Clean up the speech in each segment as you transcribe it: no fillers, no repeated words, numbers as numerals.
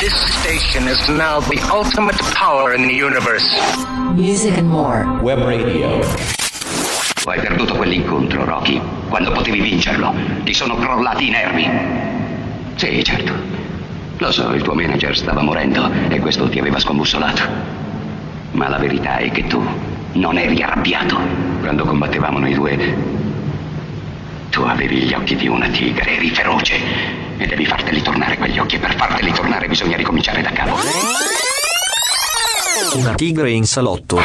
This station is now the ultimate power in the universe. Music and More. Web Radio. Hai perduto quell'incontro, Rocky, quando potevi vincerlo. Ti sono crollati i nervi. Sì, certo. Lo so, il tuo manager stava morendo e questo ti aveva scombussolato. Ma la verità è che tu non eri arrabbiato. Quando combattevamo noi due, tu avevi gli occhi di una tigre, eri feroce. E devi farteli tornare quegli occhi, e per farteli tornare bisogna ricominciare da capo. Una tigre in salotto.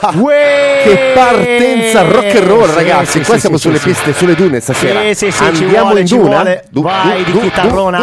Ah, che partenza rock and roll, ragazzi! Sì, qua siamo sulle piste, sulle dune stasera. Sì, andiamo in duna. Vai di chitarrona.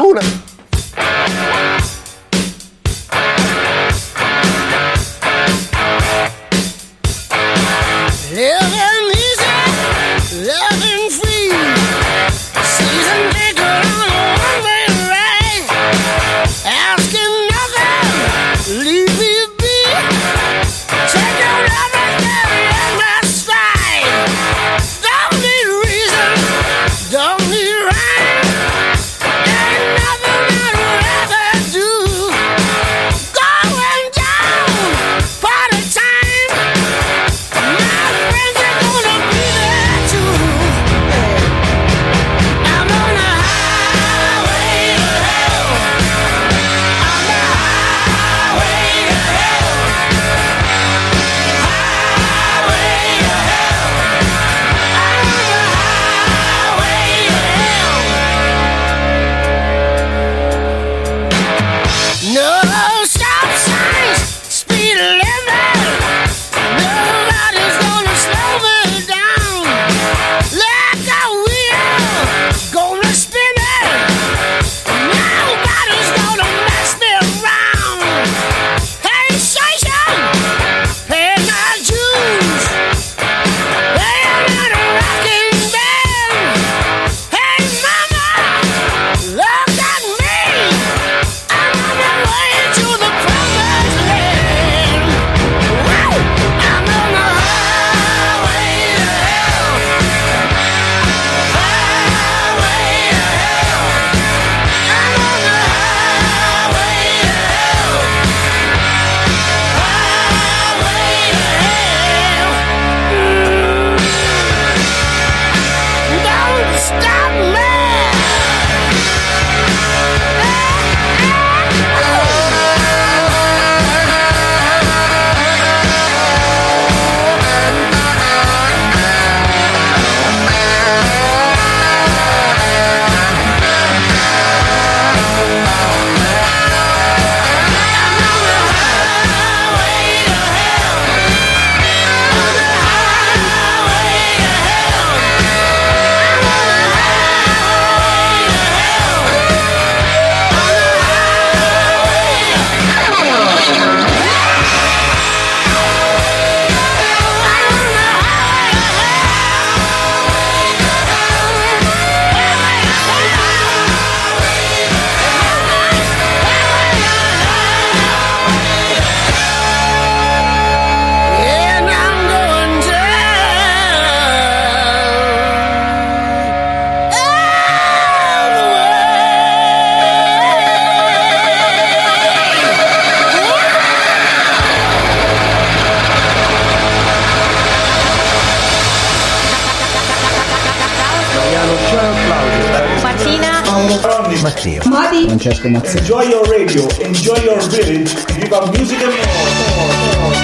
Francesco Mazzini. Enjoy your radio, enjoy your village, viva Music and More.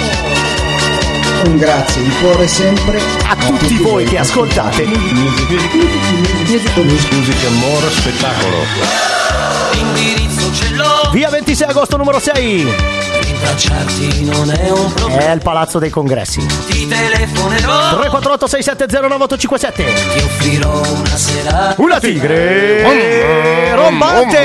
Un grazie di cuore sempre a tutti voi che ascoltate Music and More spettacolo. L'indirizzo ce l'ho. Via 26 agosto numero 6. Rintracciarti non è un problema. È il Palazzo dei Congressi. Ti telefonerò. 348 670 9857. Ti offrirò una serata. Una tigre. Rombante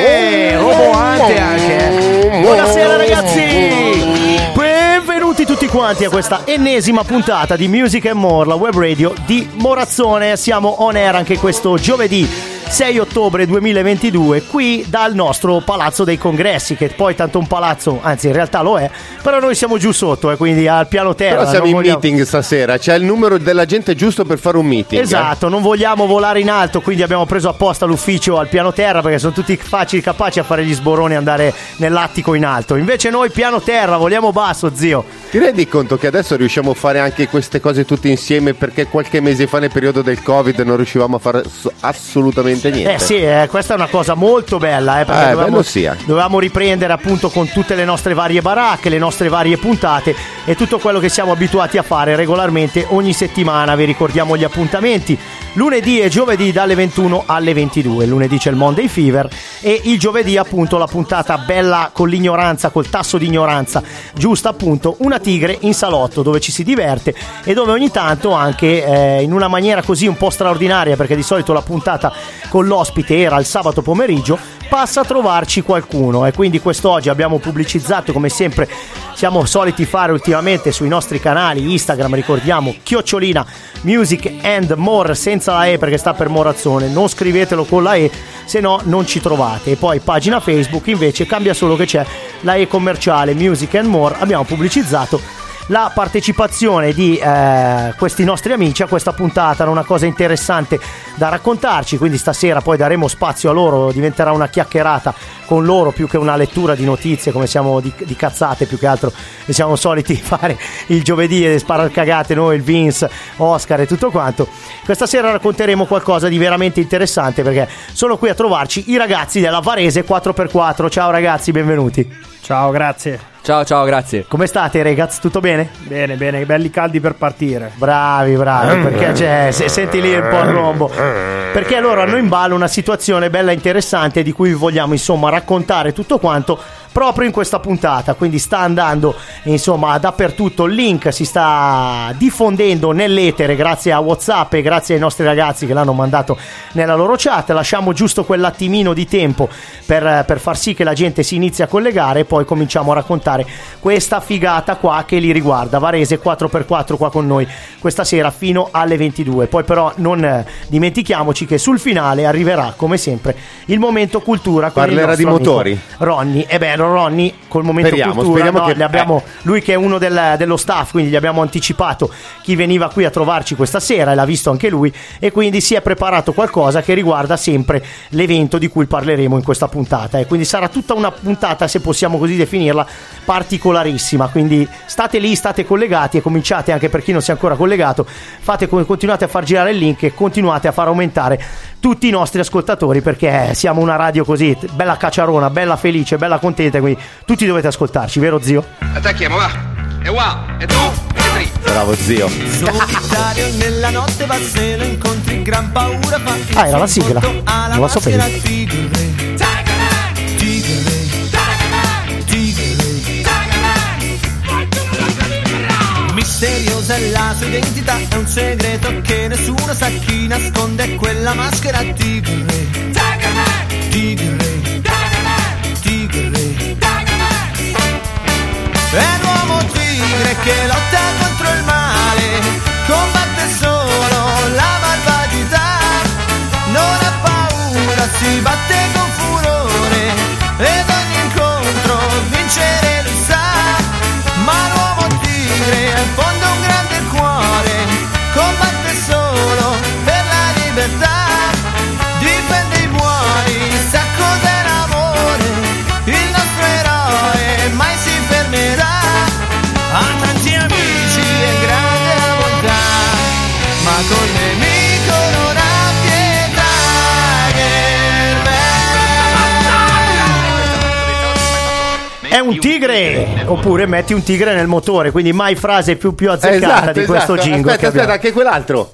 anche. Buonasera ragazzi, benvenuti tutti quanti a questa ennesima puntata di Music and More, la web radio di Morazzone. Siamo on air anche questo giovedì 6 ottobre 2022 qui dal nostro Palazzo dei Congressi, che poi tanto un palazzo, anzi in realtà lo è, però noi siamo giù sotto, quindi al piano terra. Però siamo in meeting stasera, c'è il numero della gente giusto per fare un meeting. Esatto, non vogliamo volare in alto, quindi abbiamo preso apposta l'ufficio al piano terra, perché sono tutti facili, capaci a fare gli sboroni e andare nell'attico in alto. Invece noi piano terra, vogliamo basso, zio. Ti rendi conto che adesso riusciamo a fare anche queste cose tutti insieme, perché qualche mese fa nel periodo del Covid non riuscivamo a fare assolutamente niente. Questa è una cosa molto bella, perché dovevamo riprendere appunto con tutte le nostre varie baracche, le nostre varie puntate e tutto quello che siamo abituati a fare regolarmente ogni settimana. Vi ricordiamo gli appuntamenti: lunedì e giovedì dalle 21 alle 22. Lunedì c'è il Monday Fever e il giovedì appunto la puntata bella con l'ignoranza, col tasso di ignoranza giusta, appunto Una tigre in salotto, dove ci si diverte e dove ogni tanto anche in una maniera così un po' straordinaria, perché di solito la puntata con l'ospite era il sabato pomeriggio, passa a trovarci qualcuno. E quindi quest'oggi abbiamo pubblicizzato, come sempre siamo soliti fare ultimamente, sui nostri canali Instagram, ricordiamo @ Music and More, senza la E perché sta per Morazzone, non scrivetelo con la E se no non ci trovate. E poi pagina Facebook invece cambia solo che c'è la E commerciale, Music and More. Abbiamo pubblicizzato la partecipazione di questi nostri amici a questa puntata, era una cosa interessante da raccontarci, quindi stasera poi daremo spazio a loro, diventerà una chiacchierata con loro più che una lettura di notizie come siamo di cazzate più che altro che siamo soliti fare il giovedì e sparacagate noi, il Vins, Oscar e tutto quanto. Questa sera racconteremo qualcosa di veramente interessante, perché sono qui a trovarci i ragazzi della Varese 4x4. Ciao ragazzi, benvenuti. Ciao, grazie. Ciao, grazie. Come state, ragazzi? Tutto bene? Bene, belli caldi per partire. Bravi, perché senti lì un po' il rombo. Perché loro hanno in ballo una situazione bella interessante di cui vogliamo insomma raccontare tutto quanto proprio in questa puntata. Quindi sta andando insomma dappertutto, il link si sta diffondendo nell'etere grazie a WhatsApp e grazie ai nostri ragazzi che l'hanno mandato nella loro chat. Lasciamo giusto quell'attimino di tempo per far sì che la gente si inizi a collegare e poi cominciamo a raccontare questa figata qua che li riguarda. Varese 4x4 qua con noi questa sera fino alle 22. Poi però non dimentichiamoci che sul finale arriverà come sempre il momento cultura con parlerà il nostro di motori Ronnie. Ronnie col momento cultura, che abbiamo, lui che è uno dello staff, quindi gli abbiamo anticipato chi veniva qui a trovarci questa sera e l'ha visto anche lui, e quindi si è preparato qualcosa che riguarda sempre l'evento di cui parleremo in questa puntata. E quindi sarà tutta una puntata, se possiamo così definirla, particolarissima. Quindi state lì, state collegati e cominciate, anche per chi non si è ancora collegato, continuate a far girare il link e continuate a far aumentare tutti i nostri ascoltatori, perché siamo una radio così bella cacciarona, bella felice, bella contenta, quindi tutti dovete ascoltarci, vero zio? Attacchiamo, va! E wow, e tu, e tri. Bravo zio. Solitario nella notte va se lo incontri, gran paura fa. Ah, era la sigla. Non la sapevo. Misteriosa è la sua identità, è un segreto che nessuno sa, chi nasconde quella maschera tigre. È l'uomo tigre che lotta contro il male, combatte solo la malvagità, non ha paura, si batte con furore ed ogni incontro vincere lo sa, ma l'uomo tigre ha in fondo un grande cuore, combatte solo per la libertà, difende i buoni, sa cos'è l'amore, il nostro eroe mai si fermerà. Ha tanti amici e grande bontà, ma col nemico non ha pietà. Che è un tigre, oppure metti un tigre nel motore. Quindi mai frase più azzeccata di questo jingle. Aspetta, anche quell'altro.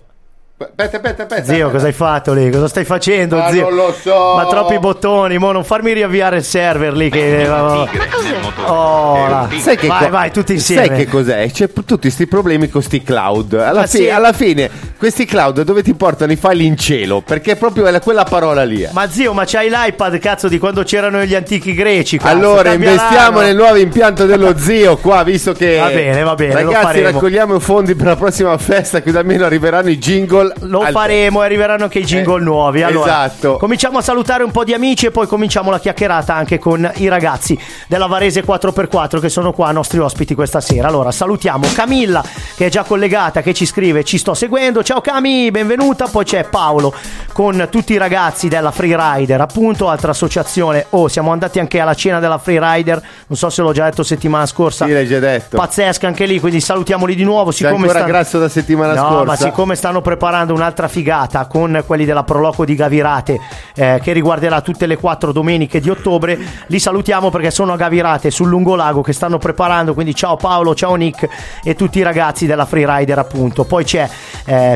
Aspetta. Zio, cosa hai fatto lì? Cosa stai facendo, zio? Non lo so. Ma troppi bottoni, mo non farmi riavviare il server lì che sai che vai tutti insieme. Sai che cos'è? C'è tutti sti problemi con sti cloud. Alla fine questi cloud dove ti portano i file in cielo, perché proprio è quella parola lì. Ma zio, ma c'hai l'iPad cazzo di quando c'erano gli antichi greci, cazzo. Allora investiamo nel nuovo impianto dello zio qua, visto che va bene, ragazzi, lo faremo. Raccogliamo fondi per la prossima festa, che da almeno arriveranno i jingle jingle lo faremo e arriveranno anche i jingle nuovi. Allora, esatto, cominciamo a salutare un po' di amici e poi cominciamo la chiacchierata anche con i ragazzi della Varese 4x4 che sono qua nostri ospiti questa sera. Allora salutiamo Camilla che è già collegata, che ci scrive: ci sto seguendo, ciao Cami, benvenuta. Poi c'è Paolo con tutti i ragazzi della Freerider, appunto, altra associazione. Oh, siamo andati anche alla cena della Freerider, non so se l'ho già detto settimana scorsa. Sì, l'hai già detto. Pazzesca anche lì, quindi salutiamoli di nuovo. Siccome ancora grasso da settimana scorsa. No, ma siccome stanno preparando un'altra figata con quelli della Proloco di Gavirate, che riguarderà tutte le 4 domeniche di ottobre, li salutiamo perché sono a Gavirate sul lungolago che stanno preparando. Quindi ciao Paolo, ciao Nick e tutti i ragazzi della Freerider, appunto. Poi c'è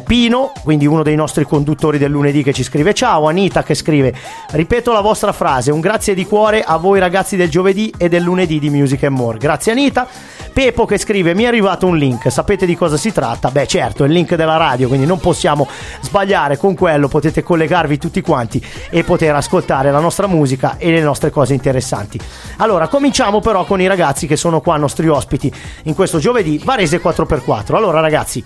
Pino, quindi uno dei nostri conduttori del lunedì, che ci scrive: ciao. Anita che scrive: ripeto la vostra frase, un grazie di cuore a voi ragazzi del giovedì e del lunedì di Music and More. Grazie Anita. Pepo che scrive: mi è arrivato un link, sapete di cosa si tratta? Beh certo, è il link della radio, quindi non possiamo sbagliare con quello, potete collegarvi tutti quanti e poter ascoltare la nostra musica e le nostre cose interessanti. Allora cominciamo però con i ragazzi che sono qua nostri ospiti in questo giovedì Varese 4x4. Allora ragazzi,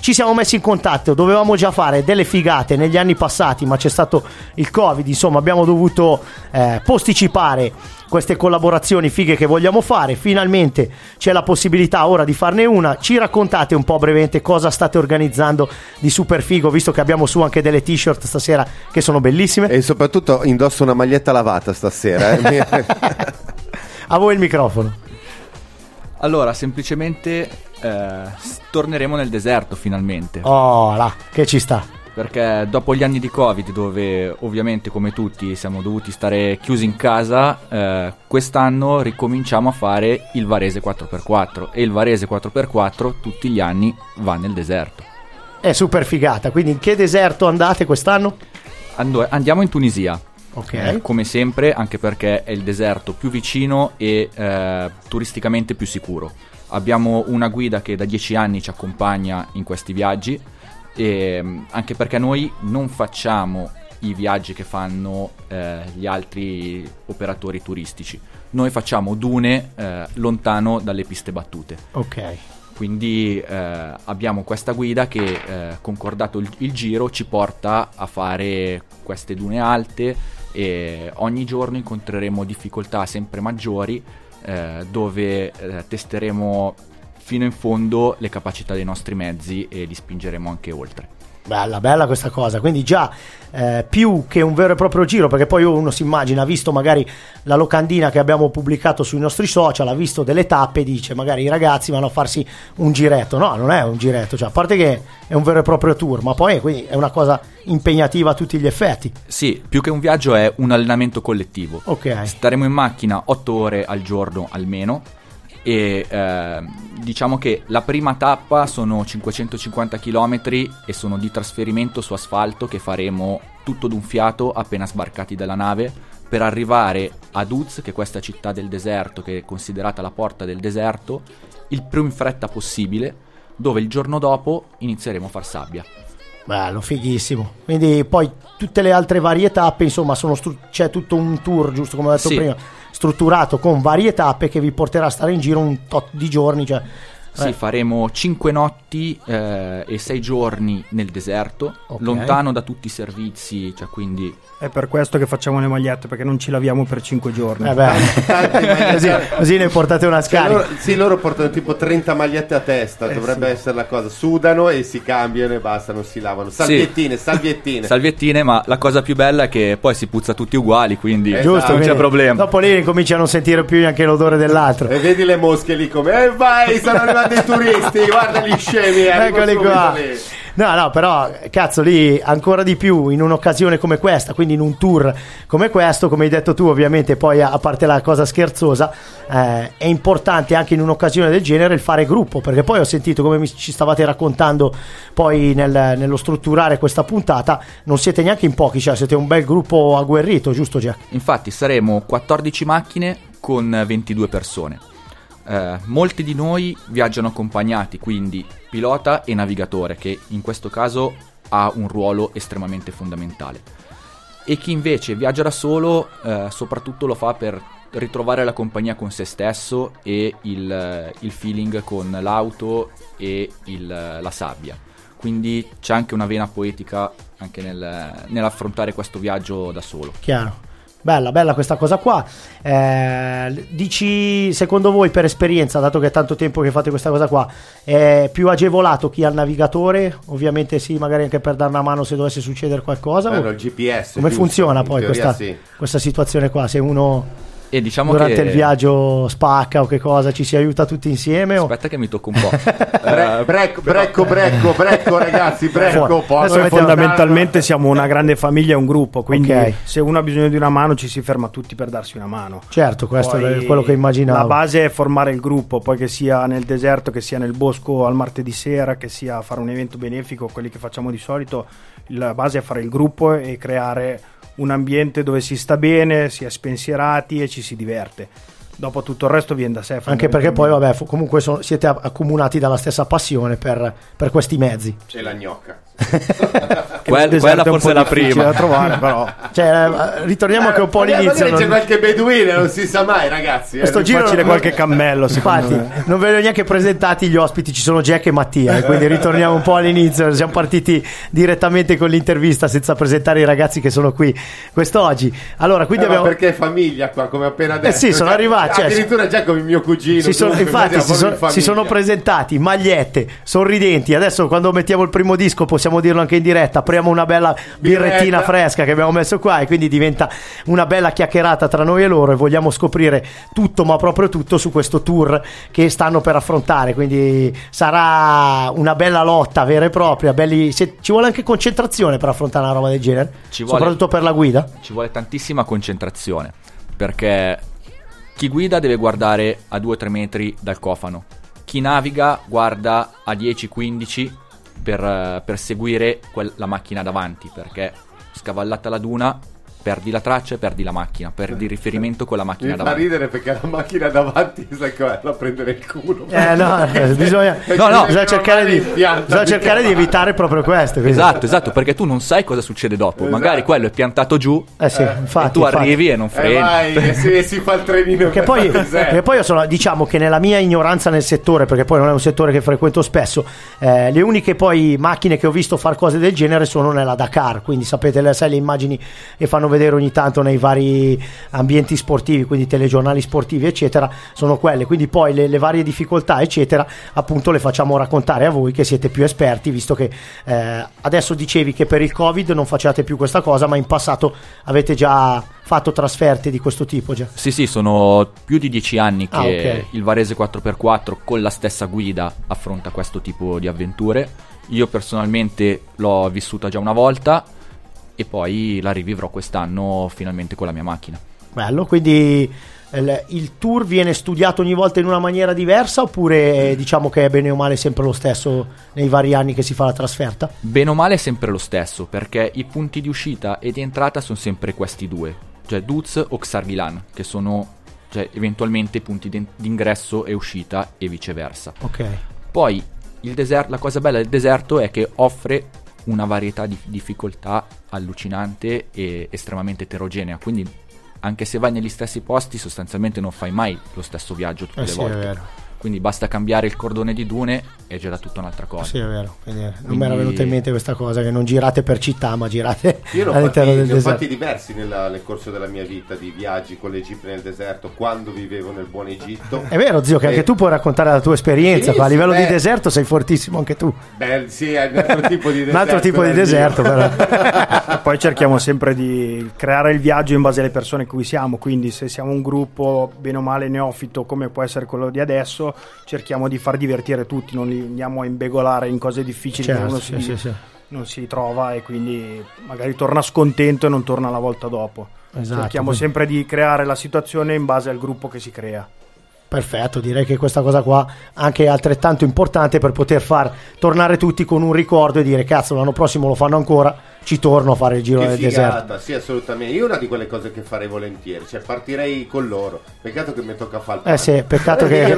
ci siamo messi in contatto, dovevamo già fare delle figate negli anni passati ma c'è stato il Covid, insomma abbiamo dovuto posticipare queste collaborazioni fighe che vogliamo fare. Finalmente c'è la possibilità ora di farne una. Ci raccontate un po' brevemente cosa state organizzando di super figo, visto che abbiamo su anche delle t-shirt stasera che sono bellissime e soprattutto indosso una maglietta lavata stasera A voi il microfono. Allora semplicemente torneremo nel deserto finalmente. Oh là, che ci sta, perché dopo gli anni di Covid, dove ovviamente come tutti siamo dovuti stare chiusi in casa, quest'anno ricominciamo a fare il Varese 4x4 e il Varese 4x4 tutti gli anni va nel deserto. È super figata, quindi in che deserto andate quest'anno? Andiamo in Tunisia, okay. Come sempre, anche perché è il deserto più vicino e turisticamente più sicuro. Abbiamo una guida che da 10 anni ci accompagna in questi viaggi. E anche perché noi non facciamo i viaggi che fanno gli altri operatori turistici, noi facciamo dune lontano dalle piste battute. Ok. Quindi abbiamo questa guida che concordato il giro ci porta a fare queste dune alte e ogni giorno incontreremo difficoltà sempre maggiori dove testeremo fino in fondo le capacità dei nostri mezzi e li spingeremo anche oltre. Bella, bella questa cosa, quindi già più che un vero e proprio giro, perché poi uno si immagina, ha visto magari la locandina che abbiamo pubblicato sui nostri social, ha visto delle tappe, dice magari i ragazzi vanno a farsi un giretto. No, non è un giretto, cioè a parte che è un vero e proprio tour, ma poi quindi è una cosa impegnativa a tutti gli effetti. Sì, più che un viaggio è un allenamento collettivo. Ok. Staremo in macchina 8 ore al giorno almeno. E diciamo che la prima tappa sono 550 km e sono di trasferimento su asfalto che faremo tutto d'un fiato appena sbarcati dalla nave per arrivare ad Uz, che è questa città del deserto che è considerata la porta del deserto, il più in fretta possibile, dove il giorno dopo inizieremo a far sabbia. Bello, fighissimo. Quindi poi tutte le altre varie tappe, insomma sono c'è tutto un tour, giusto come ho detto prima, strutturato con varie tappe che vi porterà a stare in giro un tot di giorni, cioè. Sì, faremo 5 notti e 6 giorni nel deserto, okay, lontano da tutti i servizi, cioè quindi. È per questo che facciamo le magliette, perché non ci laviamo per 5 giorni. Così ne portate una scarica. Sì, loro portano tipo 30 magliette a testa, dovrebbe essere la cosa. Sudano e si cambiano e basta, non si lavano. Salviettine. Salviettine, ma la cosa più bella è che poi si puzza tutti uguali, quindi giusto, non c'è problema. Dopo lì cominciano a sentire più anche l'odore dell'altro. E vedi le mosche lì come vai, sono arrivati dei turisti, guarda gli scemi, eccoli qua. No, però cazzo, lì ancora di più in un'occasione come questa, quindi in un tour come questo, come hai detto tu ovviamente, poi a parte la cosa scherzosa, è importante anche in un'occasione del genere il fare gruppo, perché poi ho sentito come ci stavate raccontando poi nello strutturare questa puntata, non siete neanche in pochi, cioè siete un bel gruppo agguerrito, giusto Jack? Infatti saremo 14 macchine con 22 persone. Molti di noi viaggiano accompagnati, quindi pilota e navigatore, che in questo caso ha un ruolo estremamente fondamentale, e chi invece viaggia da solo soprattutto lo fa per ritrovare la compagnia con se stesso e il feeling con l'auto e la sabbia. quindi c'è anche una vena poetica anche nell'affrontare questo viaggio da solo. Chiaro. Bella questa cosa qua. Dici, secondo voi, per esperienza, dato che è tanto tempo che fate questa cosa qua, è più agevolato chi ha il navigatore? Ovviamente sì, magari anche per dare una mano se dovesse succedere qualcosa. Però il GPS come funziona poi questa situazione qua, se uno e diciamo durante il viaggio spacca o che cosa, ci si aiuta tutti insieme o... Aspetta che mi tocco un po'. Brecco ragazzi, brecco. Noi fondamentalmente siamo una grande famiglia e un gruppo, quindi okay, se uno ha bisogno di una mano ci si ferma tutti per darsi una mano. Certo, questo poi è quello che immaginavo. La base è formare il gruppo, poi che sia nel deserto, che sia nel bosco al martedì sera, che sia fare un evento benefico, quelli che facciamo di solito, la base è fare il gruppo e creare un ambiente dove si sta bene, si è spensierati e ci si diverte. Dopo tutto il resto viene da sé. Anche perché poi comunque siete accomunati dalla stessa passione per questi mezzi. C'è la gnocca. Quella forse è la prima da trovare, però. Cioè, ritorniamo anche un po' all'inizio. C'è qualche beduino, non si sa mai, ragazzi. Questo giro facile qualche cammello. Infatti, non ve l'ho neanche presentati gli ospiti. Ci sono Jack e Mattia. Quindi ritorniamo un po' all'inizio. Siamo partiti direttamente con l'intervista senza presentare i ragazzi che sono qui quest'oggi. Allora, quindi abbiamo... perché è famiglia qua, come appena detto. Sì, sono arrivati. Cioè, addirittura già con il mio cugino. Si sono presentati, magliette, sorridenti. Adesso quando mettiamo il primo disco possiamo dirlo anche in diretta, apriamo una bella birrettina fresca che abbiamo messo qua e quindi diventa una bella chiacchierata tra noi e loro, e vogliamo scoprire tutto, ma proprio tutto, su questo tour che stanno per affrontare. Quindi sarà una bella lotta vera e propria, ci vuole anche concentrazione per affrontare una roba del genere, soprattutto per la guida. Ci vuole tantissima concentrazione, perché chi guida deve guardare a 2-3 metri dal cofano, chi naviga guarda a 10-15 per seguire la macchina davanti, perché scavallata la duna perdi la traccia e perdi la macchina, perdi il riferimento con la macchina davanti. Mi fa ridere perché la macchina davanti la prendere il culo. Bisogna cercare di evitare proprio questo. Esatto, perché tu non sai cosa succede dopo. Esatto. Magari quello è piantato giù, infatti, e tu arrivi e non freni. Si fa il trenino. Che poi io sono, diciamo che nella mia ignoranza nel settore, perché poi non è un settore che frequento spesso, le uniche poi macchine che ho visto far cose del genere sono nella Dakar, quindi sapete, le immagini che fanno vedere ogni tanto nei vari ambienti sportivi, quindi telegiornali sportivi eccetera, sono quelle. Quindi poi le varie difficoltà eccetera appunto le facciamo raccontare a voi che siete più esperti, visto che adesso dicevi che per il Covid non facciate più questa cosa, ma in passato avete già fatto trasferte di questo tipo già. Sì, sono più di 10 anni che il Varese 4x4 con la stessa guida affronta questo tipo di avventure. Io personalmente l'ho vissuta già una volta e poi la rivivrò quest'anno finalmente con la mia macchina. Bello, quindi il tour viene studiato ogni volta in una maniera diversa, oppure diciamo che è bene o male sempre lo stesso nei vari anni che si fa la trasferta? Bene o male è sempre lo stesso, perché i punti di uscita e di entrata sono sempre questi due, cioè Douz o Xargilan, che sono eventualmente punti d'ingresso e uscita e viceversa. Ok. Poi la cosa bella del deserto è che offre una varietà di difficoltà allucinante e estremamente eterogenea, quindi anche se vai negli stessi posti sostanzialmente non fai mai lo stesso viaggio tutte le volte. È vero. Quindi basta cambiare il cordone di dune e già da tutta un'altra cosa. Sì, è vero. Non mi era venuta in mente questa cosa, che non girate per città ma girate all'interno del deserto. Io ne ho fatti diversi nel corso della mia vita, di viaggi con le jeep nel deserto, quando vivevo nel buon Egitto. È vero, zio, che anche tu puoi raccontare la tua esperienza. Sì, a livello di deserto sei fortissimo anche tu. Beh, sì, è un altro tipo di deserto. Un altro tipo di deserto, però. Poi cerchiamo sempre di creare il viaggio in base alle persone con cui siamo, quindi se siamo un gruppo bene o male neofito come può essere quello di adesso, cerchiamo di far divertire tutti, non li andiamo a imbegolare in cose difficili, certo, che uno non si trova e quindi magari torna scontento e non torna la volta dopo. Esatto, cerchiamo sempre di creare la situazione in base al gruppo che si crea. Perfetto, direi che questa cosa qua anche è altrettanto importante per poter far tornare tutti con un ricordo e dire cazzo l'anno prossimo lo fanno ancora, ci torno a fare il giro che del figata, deserto. Sì, assolutamente. Io una di quelle cose che farei volentieri, cioè partirei con loro. Peccato che mi tocca fare il pane. Sì, peccato che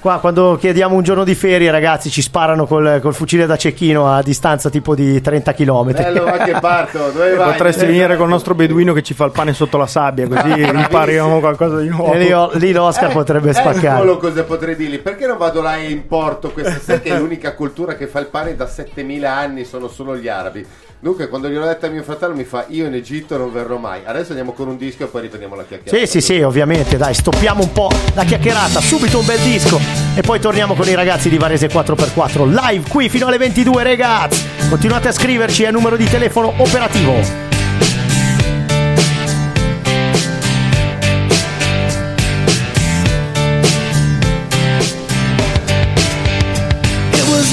qua quando chiediamo un giorno di ferie, ragazzi, ci sparano col fucile da cecchino a distanza tipo di 30 km. Allora che parto, dove vai? Potresti venire con il nostro beduino che ci fa il pane sotto la sabbia, così impariamo qualcosa di nuovo. E lì l'Oscar potrebbe spaccare. Solo cosa potrei dirgli? Perché non vado là e importo questa che è l'unica cultura che fa il pane da 7000 anni, sono solo gli arabi. Dunque, quando gliel'ho detto a mio fratello, mi fa: io in Egitto non verrò mai. Adesso andiamo con un disco e poi riprendiamo la chiacchierata. Sì, ovviamente, dai, stoppiamo un po' la chiacchierata, subito un bel disco e poi torniamo con i ragazzi di Varese 4x4 live qui fino alle 22, ragazzi. Continuate a scriverci, è numero di telefono operativo. It was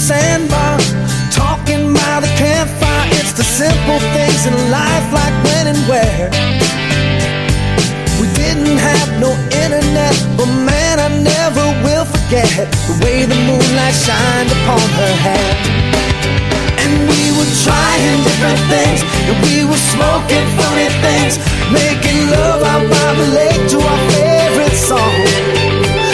Sandbar, talking by the campfire. It's the simple things in life, like when and where. We didn't have no internet, but man, I never will forget the way the moonlight shined upon her hair. And we were trying different things, and we were smoking funny things, making love out by the lake to our favorite song,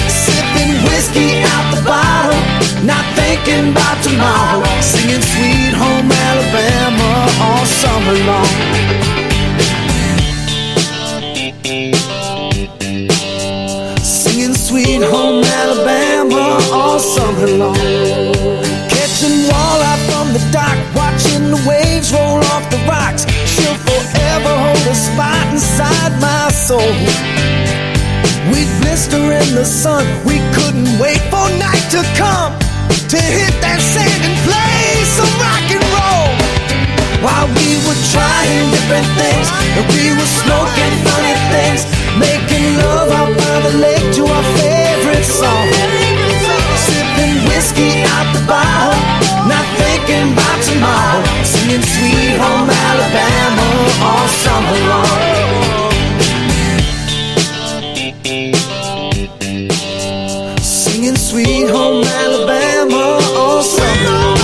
sipping whiskey out the bottle, not thinking about tomorrow, singing Sweet Home Alabama all summer long. Singing Sweet Home Alabama all summer long. Catching walleye from the dock, watching the waves roll off the rocks. She'll forever hold a spot inside my soul. We'd blister in the sun, we couldn't wait for night to come, to hit that sand and play some rock and roll. While we were trying different things, and we were smoking funny things, making love out by the lake to our favorite song, sipping whiskey out the bottle, not thinking about tomorrow, singing Sweet Home Alabama all summer long. Singing Sweet Home Alabama all summer long.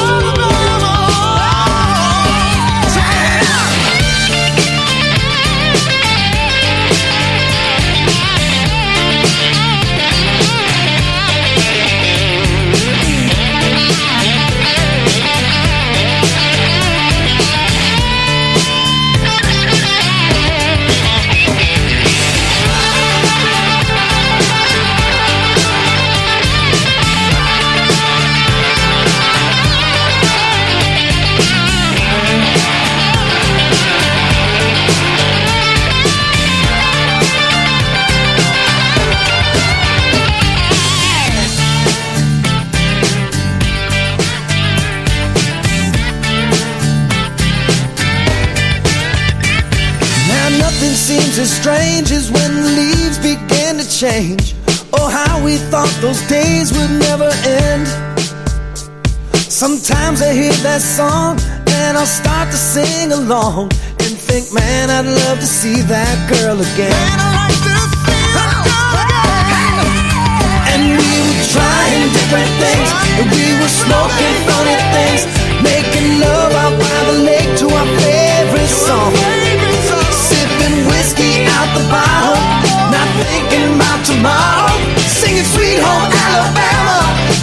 As strange as when the leaves began to change, or how we thought those days would never end. Sometimes I hear that song and I'll start to sing along and think, man, I'd love to see that girl again. Man, I'd like to see that girl again. And we were trying different things, and we were smoking funny things, making love out by the lake to our favorite song. Whiskey out the bottle, not thinking about tomorrow, singing Sweet Home Alabama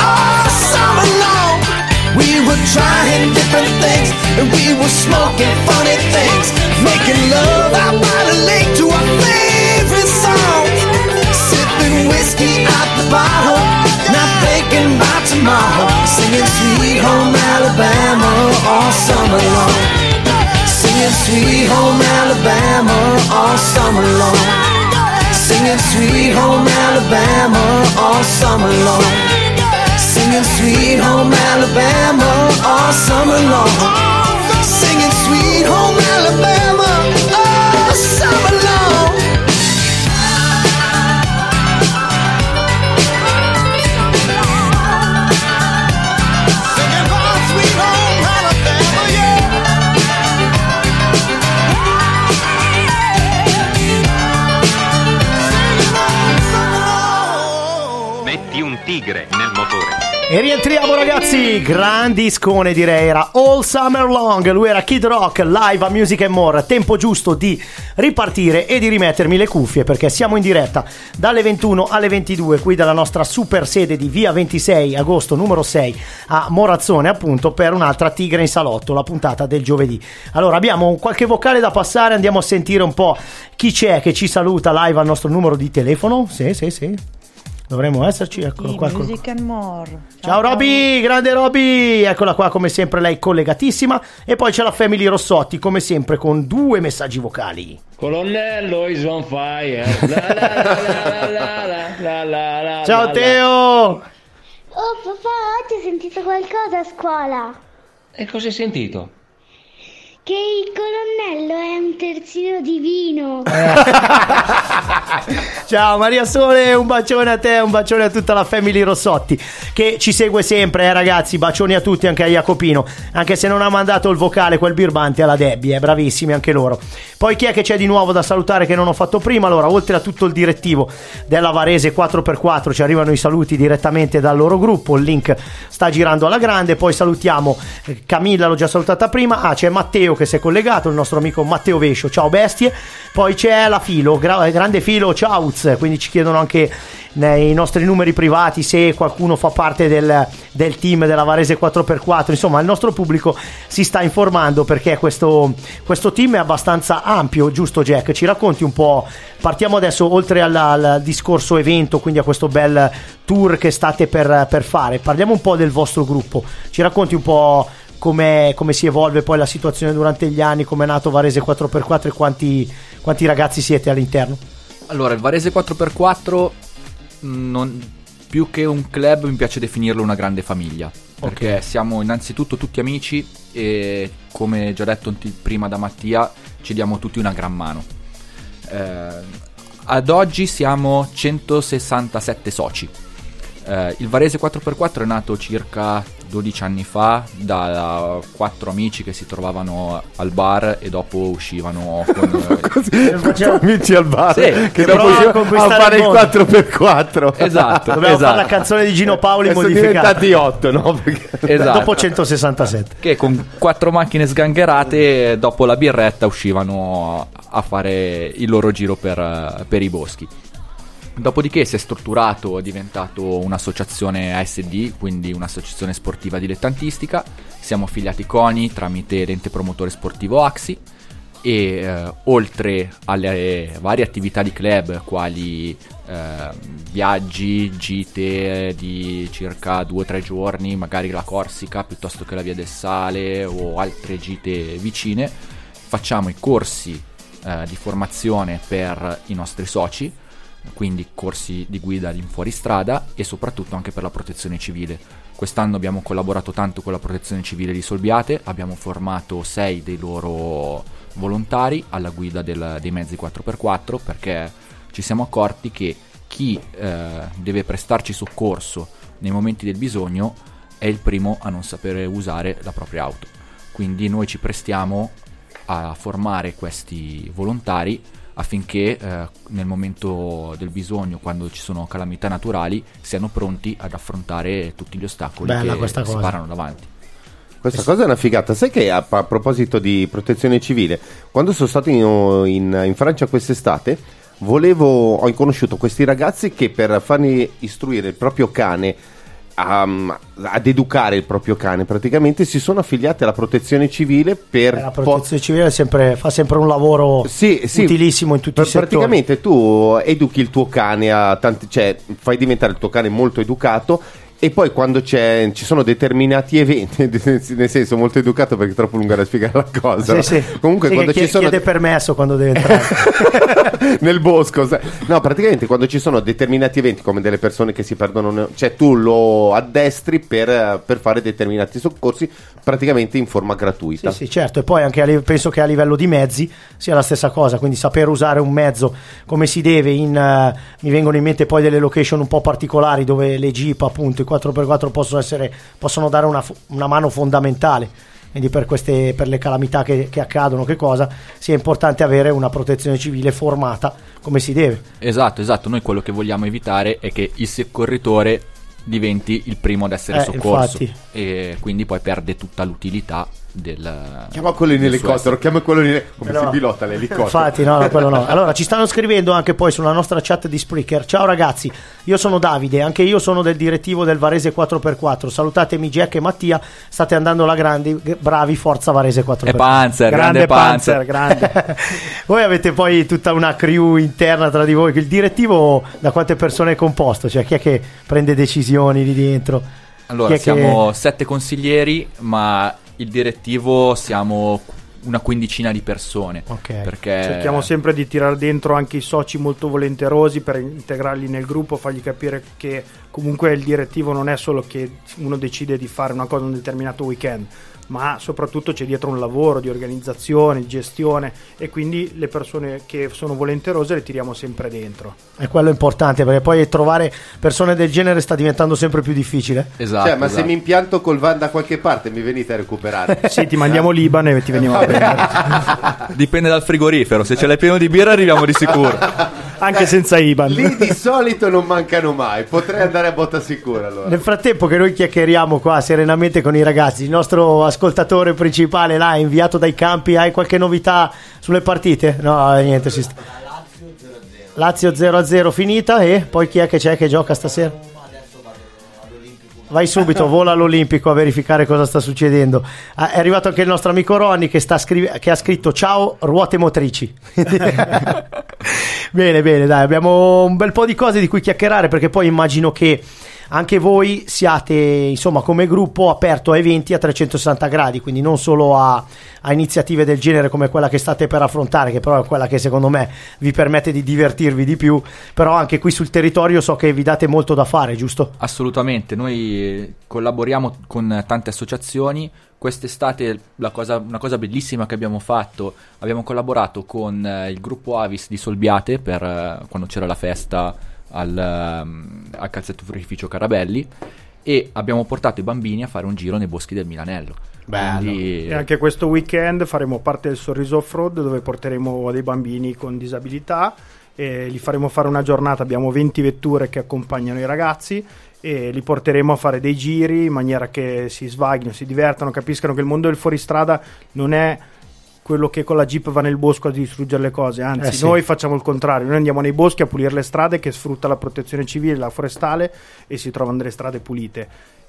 all summer long. We were trying different things, and we were smoking funny things, making love out by the lake to our favorite song, sipping whiskey out the bottle, not thinking about tomorrow, singing Sweet Home Alabama all summer long. Singing Sweet Home Alabama all summer long. Singing Sweet Home Alabama all summer long. Singing Sweet Home Alabama all summer long. Singing. E rientriamo ragazzi, gran discone direi, era All Summer Long, lui era Kid Rock, live a Music and More. Tempo giusto di ripartire e di rimettermi le cuffie, perché siamo in diretta dalle 21 alle 22 qui dalla nostra super sede di via 26 agosto numero 6 a Morazzone, appunto, per un'altra Tigre in Salotto, la puntata del giovedì. Allora abbiamo qualche vocale da passare, andiamo a sentire un po' chi c'è che ci saluta live al nostro numero di telefono. Sì dovremmo esserci, eccolo qua. Music and More. Ciao Roby, grande Roby, eccola qua come sempre lei collegatissima. E poi c'è la Family Rossotti come sempre con due messaggi vocali. Colonnello is on fire. Ciao Teo. Oh papà, oggi ho sentito qualcosa a scuola. E cosa hai sentito? Che il colonnello è un terzino di vino. Ciao Maria Sole, un bacione a te, un bacione a tutta la Family Rossotti che ci segue sempre, ragazzi, bacioni a tutti, anche a Jacopino, anche se non ha mandato il vocale, quel birbante alla Debbie, bravissimi anche loro. Poi chi è che c'è di nuovo da salutare che non ho fatto prima? Allora, oltre a tutto il direttivo della Varese 4x4 ci arrivano i saluti direttamente dal loro gruppo, il link sta girando alla grande. Poi salutiamo Camilla, l'ho già salutata prima. C'è Matteo che si è collegato, il nostro amico Matteo Vescio, ciao bestie. Poi c'è la Filo, grande Filo, ciao Uz. Quindi ci chiedono anche nei nostri numeri privati se qualcuno fa parte del team della Varese 4x4. Insomma il nostro pubblico si sta informando, perché questo team è abbastanza ampio, giusto Jack? Ci racconti un po', partiamo adesso oltre al discorso evento, quindi a questo bel tour che state per fare, parliamo un po' del vostro gruppo, ci racconti un po' come si evolve poi la situazione durante gli anni, come è nato Varese 4x4 e quanti ragazzi siete all'interno? Allora, il Varese 4x4 più che un club mi piace definirlo una grande famiglia, perché siamo innanzitutto tutti amici e, come già detto prima da Mattia, ci diamo tutti una gran mano. Ad oggi siamo 167 soci. Il Varese 4x4 è nato circa 12 anni fa da 4 amici che si trovavano al bar e dopo uscivano con amici al bar, sì, che dopo uscivano a fare il 4x4. Esatto. Dovevamo fare la canzone di Gino Paoli modificata, sono diventati 8, no? Perché... esatto. Dopo 167 che con 4 macchine sgangherate dopo la birretta uscivano a fare il loro giro per i boschi. Dopodiché si è strutturato, è diventato un'associazione ASD, quindi un'associazione sportiva dilettantistica. Siamo affiliati CONI tramite l'ente promotore sportivo AXI e oltre alle varie attività di club, quali viaggi, gite di circa 2-3 giorni, magari la Corsica piuttosto che la Via del Sale o altre gite vicine, facciamo i corsi di formazione per i nostri soci, quindi corsi di guida in fuoristrada e soprattutto anche per la protezione civile. Quest'anno abbiamo collaborato tanto con la protezione civile di Solbiate, abbiamo formato 6 dei loro volontari alla guida dei mezzi 4x4, perché ci siamo accorti che chi deve prestarci soccorso nei momenti del bisogno è il primo a non sapere usare la propria auto, quindi noi ci prestiamo a formare questi volontari affinché nel momento del bisogno, quando ci sono calamità naturali, siano pronti ad affrontare tutti gli ostacoli si parano davanti. Questa cosa è una figata. Sai che a proposito di protezione civile, quando sono stato in Francia quest'estate, ho conosciuto questi ragazzi che per fargli istruire il proprio cane, ad educare il proprio cane, praticamente si sono affiliati alla protezione civile. La protezione civile fa sempre un lavoro utilissimo in tutti i settori. Praticamente tu educhi il tuo cane, fai diventare il tuo cane molto educato E poi quando ci sono determinati eventi, nel senso molto educato perché è troppo lunga da spiegare la cosa. Sì, sì. Comunque sì, quando ci sono chiede permesso quando deve entrare nel bosco. No, praticamente quando ci sono determinati eventi come delle persone che si perdono, cioè tu lo addestri per fare determinati soccorsi praticamente in forma gratuita. Sì, sì, certo. E poi anche penso che a livello di mezzi sia la stessa cosa, quindi saper usare un mezzo come si deve mi vengono in mente poi delle location un po' particolari dove le jeep, appunto, 4x4 possono dare una mano fondamentale, quindi per le calamità che accadono, che cosa sia importante avere una protezione civile formata come si deve. Esatto, noi quello che vogliamo evitare è che il soccorritore diventi il primo ad essere soccorso, infatti. E quindi poi perde tutta l'utilità del... Chiama quello in elicottero, chiama quello in... Come no. Si pilota l'elicottero. Infatti no, quello no. Allora ci stanno scrivendo anche poi sulla nostra chat di Spreaker. Ciao ragazzi, io sono Davide, anche io sono del direttivo del Varese 4x4. Salutatemi Jack e Mattia, state andando alla grande, bravi, forza Varese 4x4. E Panzer, grande Panzer, grande. Voi avete poi tutta una crew interna tra di voi, il direttivo da quante persone è composto? Cioè chi è che prende decisioni lì dentro? Allora siamo 7 consiglieri, ma il direttivo siamo una quindicina di persone, okay. Perché cerchiamo sempre di tirar dentro anche i soci molto volenterosi per integrarli nel gruppo, fargli capire che comunque il direttivo non è solo che uno decide di fare una cosa un determinato weekend, ma soprattutto c'è dietro un lavoro di organizzazione, di gestione, e quindi le persone che sono volenterose le tiriamo sempre dentro. E quello è importante, perché poi trovare persone del genere sta diventando sempre più difficile. Esatto. Cioè, ma esatto. Se mi impianto col van da qualche parte mi venite a recuperare? Sì, ti mandiamo l'Iban e ti veniamo a prendere. Dipende dal frigorifero, se ce l'hai pieno di birra arriviamo di sicuro. Anche senza Iban. Lì di solito non mancano mai, potrei andare a botta sicura allora. Nel frattempo che noi chiacchieriamo qua serenamente con i ragazzi, il nostro ascoltatore principale là inviato dai campi, hai qualche novità sulle partite? No, niente, si Lazio 0-0 finita, e poi chi è che c'è che gioca stasera? Adesso vado all'Olimpico. Vai subito, vola all'Olimpico a verificare cosa sta succedendo. È arrivato anche il nostro amico Ronnie che ha scritto ciao ruote motrici. Bene, dai, abbiamo un bel po' di cose di cui chiacchierare, perché poi immagino che anche voi siate, insomma, come gruppo aperto a eventi a 360 gradi, quindi non solo a iniziative del genere come quella che state per affrontare, che però è quella che secondo me vi permette di divertirvi di più, però anche qui sul territorio so che vi date molto da fare, giusto? Assolutamente, noi collaboriamo con tante associazioni. Quest'estate una cosa bellissima che abbiamo fatto, abbiamo collaborato con il gruppo Avis di Solbiate per quando c'era la festa al calzetturificio Carabelli, e abbiamo portato i bambini a fare un giro nei boschi del Milanello. Bello. Quindi... E anche questo weekend faremo parte del Sorriso Off-Road, dove porteremo dei bambini con disabilità e li faremo fare una giornata. Abbiamo 20 vetture che accompagnano i ragazzi e li porteremo a fare dei giri in maniera che si svaghino, si divertano, capiscano che il mondo del fuoristrada non è quello che con la jeep va nel bosco a distruggere le cose, anzi sì. Noi facciamo il contrario, noi andiamo nei boschi a pulire le strade, che sfrutta la protezione civile, la forestale, e si trovano delle strade pulite,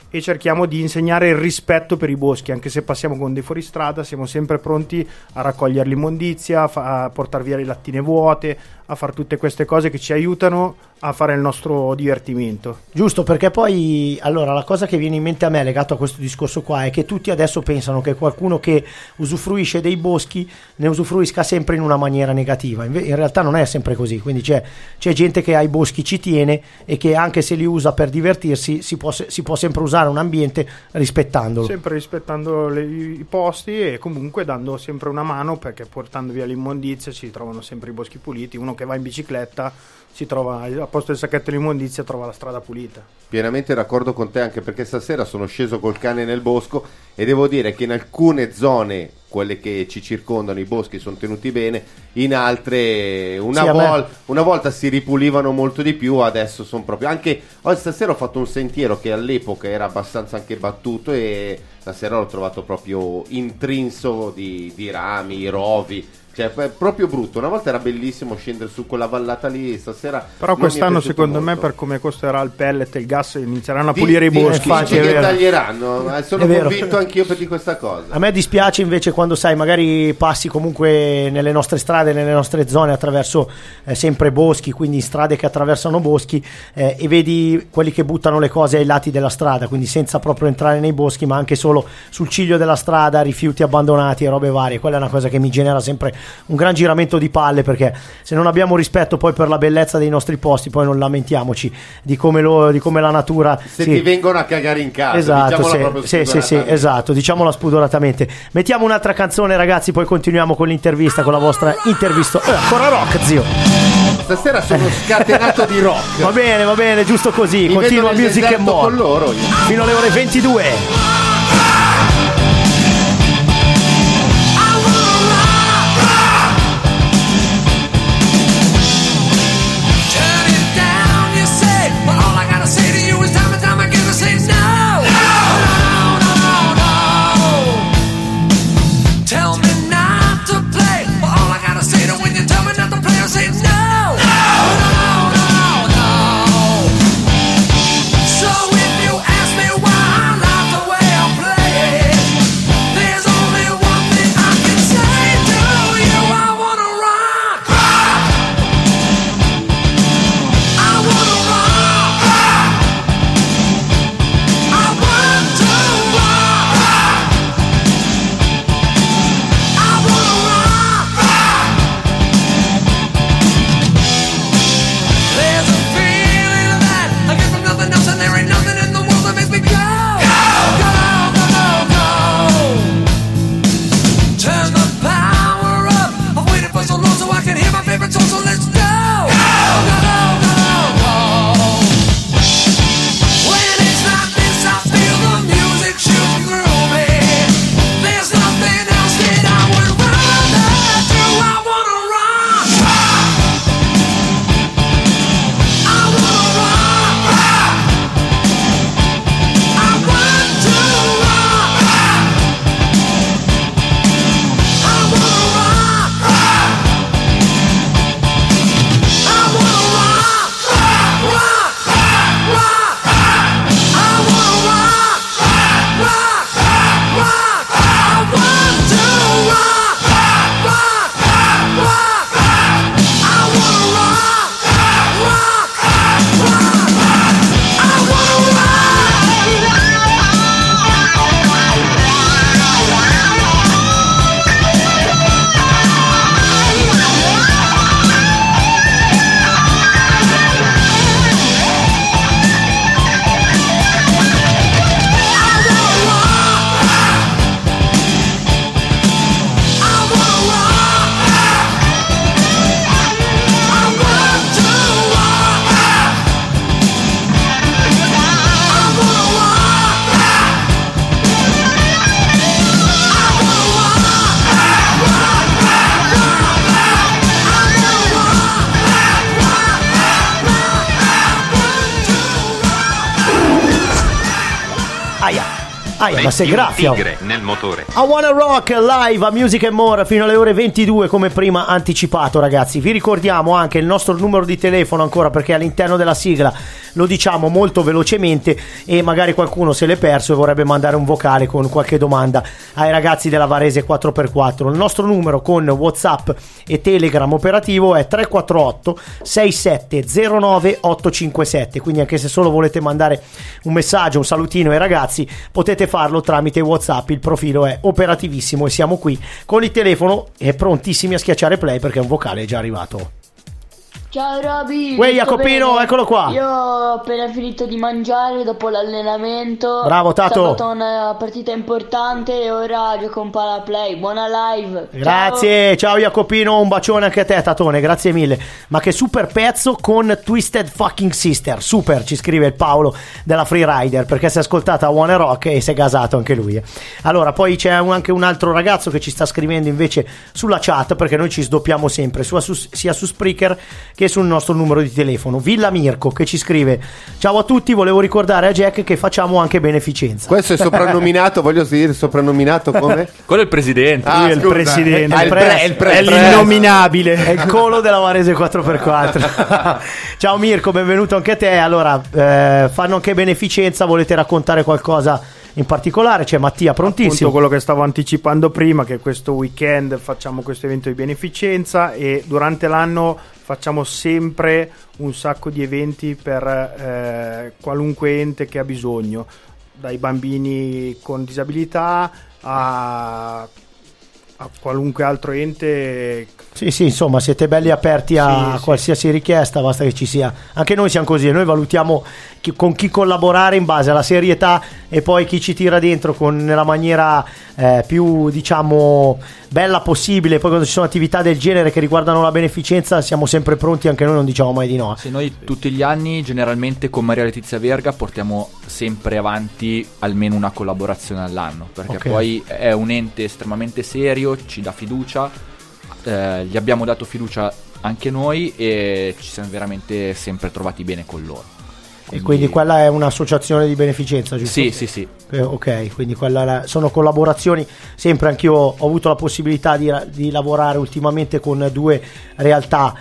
e cerchiamo di insegnare il rispetto per i boschi. Anche se passiamo con dei fuoristrada siamo sempre pronti a raccogliere l'immondizia, a portar via le lattine vuote, a fare tutte queste cose che ci aiutano a fare il nostro divertimento. Giusto, perché poi allora la cosa che viene in mente a me legato a questo discorso qua è che tutti adesso pensano che qualcuno che usufruisce dei boschi ne usufruisca sempre in una maniera negativa, in realtà non è sempre così, quindi c'è gente che ai boschi ci tiene e che anche se li usa per divertirsi si può sempre usare un ambiente rispettandolo, sempre rispettando i posti e comunque dando sempre una mano, perché portando via l'immondizia si trovano sempre i boschi puliti. Uno che va in bicicletta si trova a posto del sacchetto dell'immondizia, trova la strada pulita. Pienamente d'accordo con te, anche perché stasera sono sceso col cane nel bosco e devo dire che in alcune zone, quelle che ci circondano, i boschi sono tenuti bene, in altre una volta si ripulivano molto di più, adesso sono proprio... Anche oggi stasera ho fatto un sentiero che all'epoca era abbastanza anche battuto e stasera l'ho trovato proprio intrinso di rami, rovi, Cioè, è proprio brutto. Una volta era bellissimo scendere su quella vallata lì, stasera. Però quest'anno, secondo molto. Me, per come costerà il pellet e il gas, inizieranno a pulire i boschi. Dici che taglieranno. Sono convinto anch'io per di questa cosa. A me dispiace invece quando, sai, magari passi comunque nelle nostre strade, nelle nostre zone, attraverso sempre boschi, quindi strade che attraversano boschi, e vedi quelli che buttano le cose ai lati della strada, quindi senza proprio entrare nei boschi, ma anche solo sul ciglio della strada, rifiuti abbandonati e robe varie. Quella è una cosa che mi genera sempre un gran giramento di palle, perché se non abbiamo rispetto poi per la bellezza dei nostri posti, poi non lamentiamoci di come la natura se sì. ti vengono a cagare in casa, esatto, sì, esatto, diciamola spudoratamente. Mettiamo un'altra canzone, ragazzi, poi continuiamo con l'intervista, con la vostra intervista. Ancora rock, zio, stasera sono scatenato di rock. Va bene, giusto così. Mi continua Music and More con loro io. Fino alle ore 22. Ma se graffia nel motore. I Wanna Rock live a Music and More fino alle ore 22, come prima anticipato, ragazzi. Vi ricordiamo anche il nostro numero di telefono ancora, perché all'interno della sigla lo diciamo molto velocemente e magari qualcuno se l'è perso e vorrebbe mandare un vocale con qualche domanda ai ragazzi della Varese 4x4. Il nostro numero con WhatsApp e Telegram operativo è 348 67 09 857, quindi anche se solo volete mandare un messaggio, un salutino ai ragazzi, potete farlo tramite WhatsApp. Il profilo è operativissimo e siamo qui con il telefono e prontissimi a schiacciare play, perché un vocale è già arrivato. Ciao Roby! Uè Jacopino, eccolo qua! Io ho appena finito di mangiare dopo l'allenamento. Bravo Tato! Ho fatto una partita importante e ora gioco un Palaplay. Buona live! Grazie, ciao Jacopino, un bacione anche a te Tatone, grazie mille. Ma che super pezzo con Twisted Fucking Sister, super, ci scrive il Paolo della Freerider, perché si è ascoltata One Rock e si è gasato anche lui. Allora, poi c'è anche un altro ragazzo che ci sta scrivendo invece sulla chat, perché noi ci sdoppiamo sempre, sia su Spreaker che è sul nostro numero di telefono. Villa Mirko che ci scrive: ciao a tutti, volevo ricordare a Jack che facciamo anche beneficenza. Questo è soprannominato, voglio dire soprannominato come? Quello è il presidente. Ah, lui è il presidente, è l'innominabile, è il colo della Varese 4x4. Ciao Mirko, benvenuto anche a te. Allora, fanno anche beneficenza, volete raccontare qualcosa in particolare? C'è Mattia prontissimo. Appunto quello che stavo anticipando prima, che questo weekend facciamo questo evento di beneficenza e durante l'anno facciamo sempre un sacco di eventi per qualunque ente che ha bisogno, dai bambini con disabilità a qualunque altro ente. Sì, sì, insomma, siete belli aperti a qualsiasi richiesta, basta che ci sia. Anche noi siamo così, noi valutiamo con chi collaborare in base alla serietà e poi chi ci tira dentro nella maniera più, diciamo, bella possibile. Poi quando ci sono attività del genere che riguardano la beneficenza siamo sempre pronti, anche noi non diciamo mai di no. Sì, noi tutti gli anni generalmente con Maria Letizia Verga portiamo sempre avanti almeno una collaborazione all'anno, perché poi è un ente estremamente serio, ci dà fiducia, gli abbiamo dato fiducia anche noi e ci siamo veramente sempre trovati bene con loro. E quindi quella è un'associazione di beneficenza, giusto? Sì, sì, sì. Ok, quindi quella sono collaborazioni. Sempre anch'io ho avuto la possibilità di lavorare ultimamente con due realtà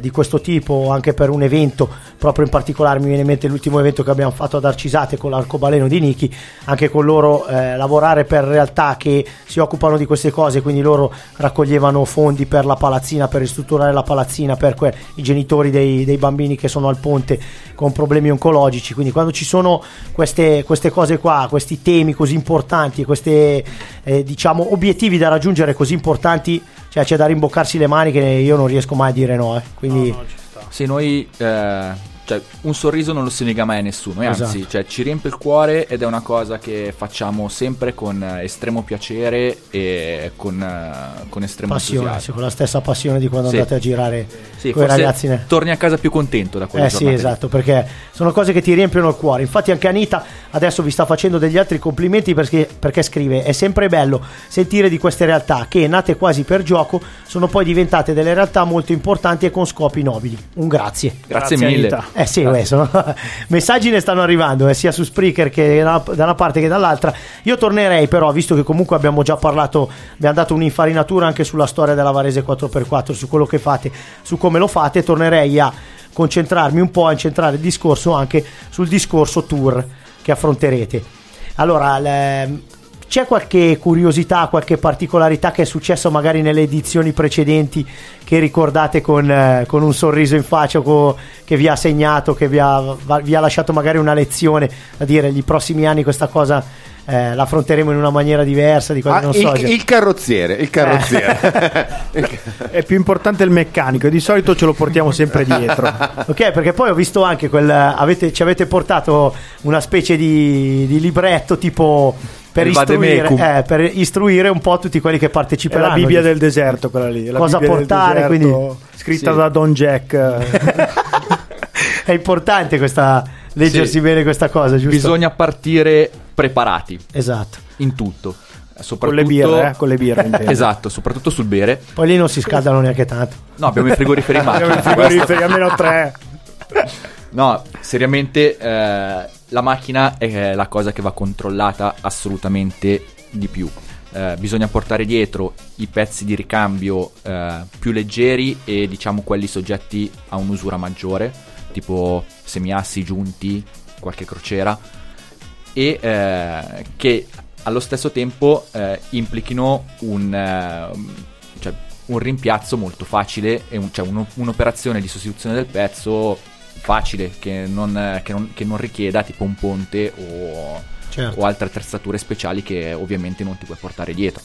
di questo tipo, anche per un evento. Proprio in particolare mi viene in mente l'ultimo evento che abbiamo fatto ad Arcisate con l'Arcobaleno di Nichi. Anche con loro lavorare per realtà che si occupano di queste cose, quindi loro raccoglievano fondi per la palazzina, per ristrutturare la palazzina per i genitori dei bambini che sono al ponte con problemi oncologici. Quindi quando ci sono queste cose qua, questi temi così importanti, questi diciamo obiettivi da raggiungere così importanti, cioè c'è da rimboccarsi le maniche, io non riesco mai a dire no, quindi no, ci sta. Se noi cioè, un sorriso non lo si nega mai a nessuno, anzi, cioè, ci riempie il cuore ed è una cosa che facciamo sempre con estremo piacere e con estremo passione, sì, con la stessa passione di quando andate a girare con i ragazzi. Torni a casa più contento da quelle giornate. Sì, esatto, perché sono cose che ti riempiono il cuore. Infatti anche Anita adesso vi sta facendo degli altri complimenti perché scrive: è sempre bello sentire di queste realtà che, nate quasi per gioco, sono poi diventate delle realtà molto importanti e con scopi nobili. Un grazie. Grazie mille Anita. Sì, messaggi ne stanno arrivando sia su Spreaker che da una parte che dall'altra. Io tornerei però, visto che comunque abbiamo già parlato, abbiamo dato un'infarinatura anche sulla storia della Varese 4x4, su quello che fate, su come lo fate, tornerei a concentrarmi un po', a incentrare il discorso anche sul discorso tour che affronterete. Allora, c'è qualche curiosità, qualche particolarità che è successo magari nelle edizioni precedenti che ricordate con un sorriso in faccia, che vi ha segnato, che vi ha lasciato magari una lezione da dire: gli prossimi anni questa cosa la affronteremo in una maniera diversa di quando il carrozziere è più importante il meccanico, e di solito ce lo portiamo sempre dietro. Ok, perché poi ho visto anche ci avete portato una specie di libretto tipo per istruire un po' tutti quelli che parteciperanno. È la Bibbia del deserto, quella lì. Cosa portare, quindi scritta da Don Jack. È importante leggersi bene questa cosa, giusto? Bisogna partire preparati. Esatto. In tutto. Soprattutto con le birre. Esatto, soprattutto sul bere. Poi lì non si scaldano neanche tanto. No, abbiamo i frigoriferi in macchina. Abbiamo i frigoriferi almeno 3. No, seriamente la macchina è la cosa che va controllata assolutamente di più. Bisogna portare dietro i pezzi di ricambio più leggeri e diciamo quelli soggetti a un'usura maggiore, tipo semiassi, giunti, qualche crociera, e che allo stesso tempo implichino un rimpiazzo molto facile e un'operazione di sostituzione del pezzo facile, che non richieda tipo un ponte o altre attrezzature speciali che ovviamente non ti puoi portare dietro.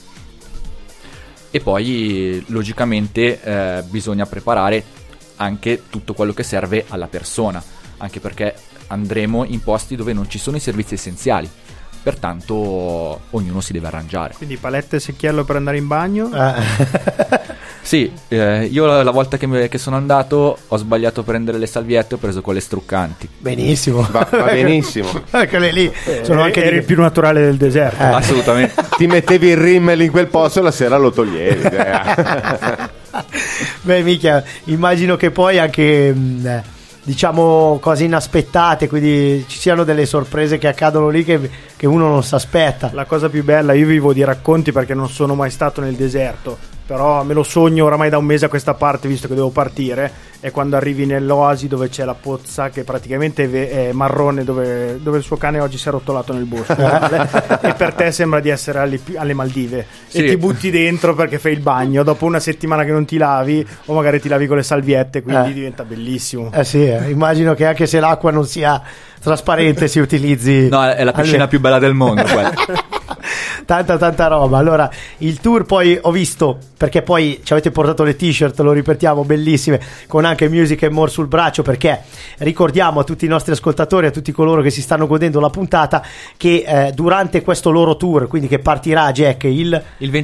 E poi logicamente bisogna preparare anche tutto quello che serve alla persona, anche perché andremo in posti dove non ci sono i servizi essenziali, pertanto ognuno si deve arrangiare. Quindi palette e secchiello per andare in bagno? Sì, io la volta che sono andato ho sbagliato a prendere le salviette, ho preso quelle struccanti. Benissimo, va benissimo. Quelle lì sono anche eri più naturale del deserto. Assolutamente. Ti mettevi il rimmel in quel posto e la sera lo toglievi. Beh, minchia, immagino che poi anche diciamo cose inaspettate, quindi ci siano delle sorprese che accadono lì che uno non si aspetta. La cosa più bella, io vivo di racconti perché non sono mai stato nel deserto, però me lo sogno oramai da un mese a questa parte, visto che devo partire, è quando arrivi nell'oasi dove c'è la pozza che praticamente è marrone, dove il suo cane oggi si è rotolato nel bosco e per te sembra di essere alle Maldive, sì. E ti butti dentro perché fai il bagno dopo una settimana che non ti lavi, o magari ti lavi con le salviette, quindi diventa bellissimo. Sì, immagino che anche se l'acqua non sia trasparente si utilizzi. No, è la piscina più bella del mondo quella. tanta roba. Allora il tour, poi ho visto, perché poi ci avete portato le t-shirt, lo ripetiamo, bellissime, con anche Music and More sul braccio, perché ricordiamo a tutti i nostri ascoltatori, a tutti coloro che si stanno godendo la puntata, che durante questo loro tour, quindi che partirà, Jack,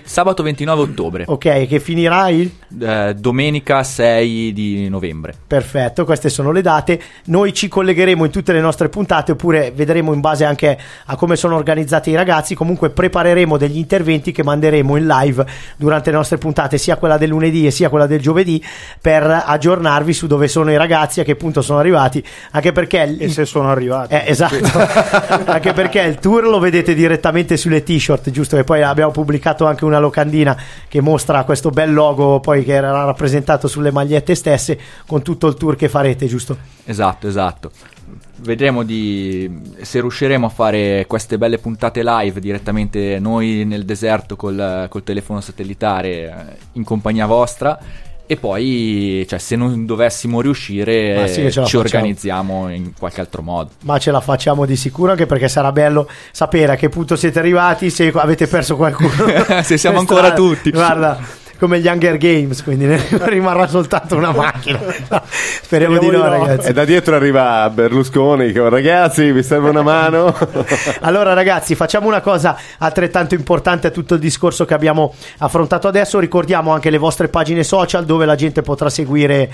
sabato 29 ottobre, ok, che finirà il domenica 6 di novembre. Perfetto, queste sono le date. Noi ci collegheremo in tutte le nostre puntate, oppure vedremo in base anche a come sono organizzati i ragazzi. Comunque prepareremo degli interventi che manderemo in live durante le nostre puntate, sia quella del lunedì e sia quella del giovedì, per aggiornarvi su dove sono i ragazzi, a che punto sono arrivati, anche perché se sono arrivati, esatto, anche perché il tour lo vedete direttamente sulle t-shirt, giusto? Che poi abbiamo pubblicato anche una locandina che mostra questo bel logo poi che era rappresentato sulle magliette stesse, con tutto il tour che farete, giusto? Esatto. Vedremo se riusciremo a fare queste belle puntate live direttamente noi nel deserto col telefono satellitare in compagnia vostra. E poi, cioè, se non dovessimo riuscire, ci organizziamo in qualche altro modo. Ma ce la facciamo di sicuro, anche perché sarà bello sapere a che punto siete arrivati, se avete perso qualcuno. Se siamo ancora tutti. Guarda, come gli Hunger Games, quindi ne rimarrà soltanto una macchina. Speriamo di no, ragazzi. E da dietro arriva Berlusconi che: ragazzi, vi serve una mano. Allora ragazzi, facciamo una cosa altrettanto importante a tutto il discorso che abbiamo affrontato adesso. Ricordiamo anche le vostre pagine social, dove la gente potrà seguire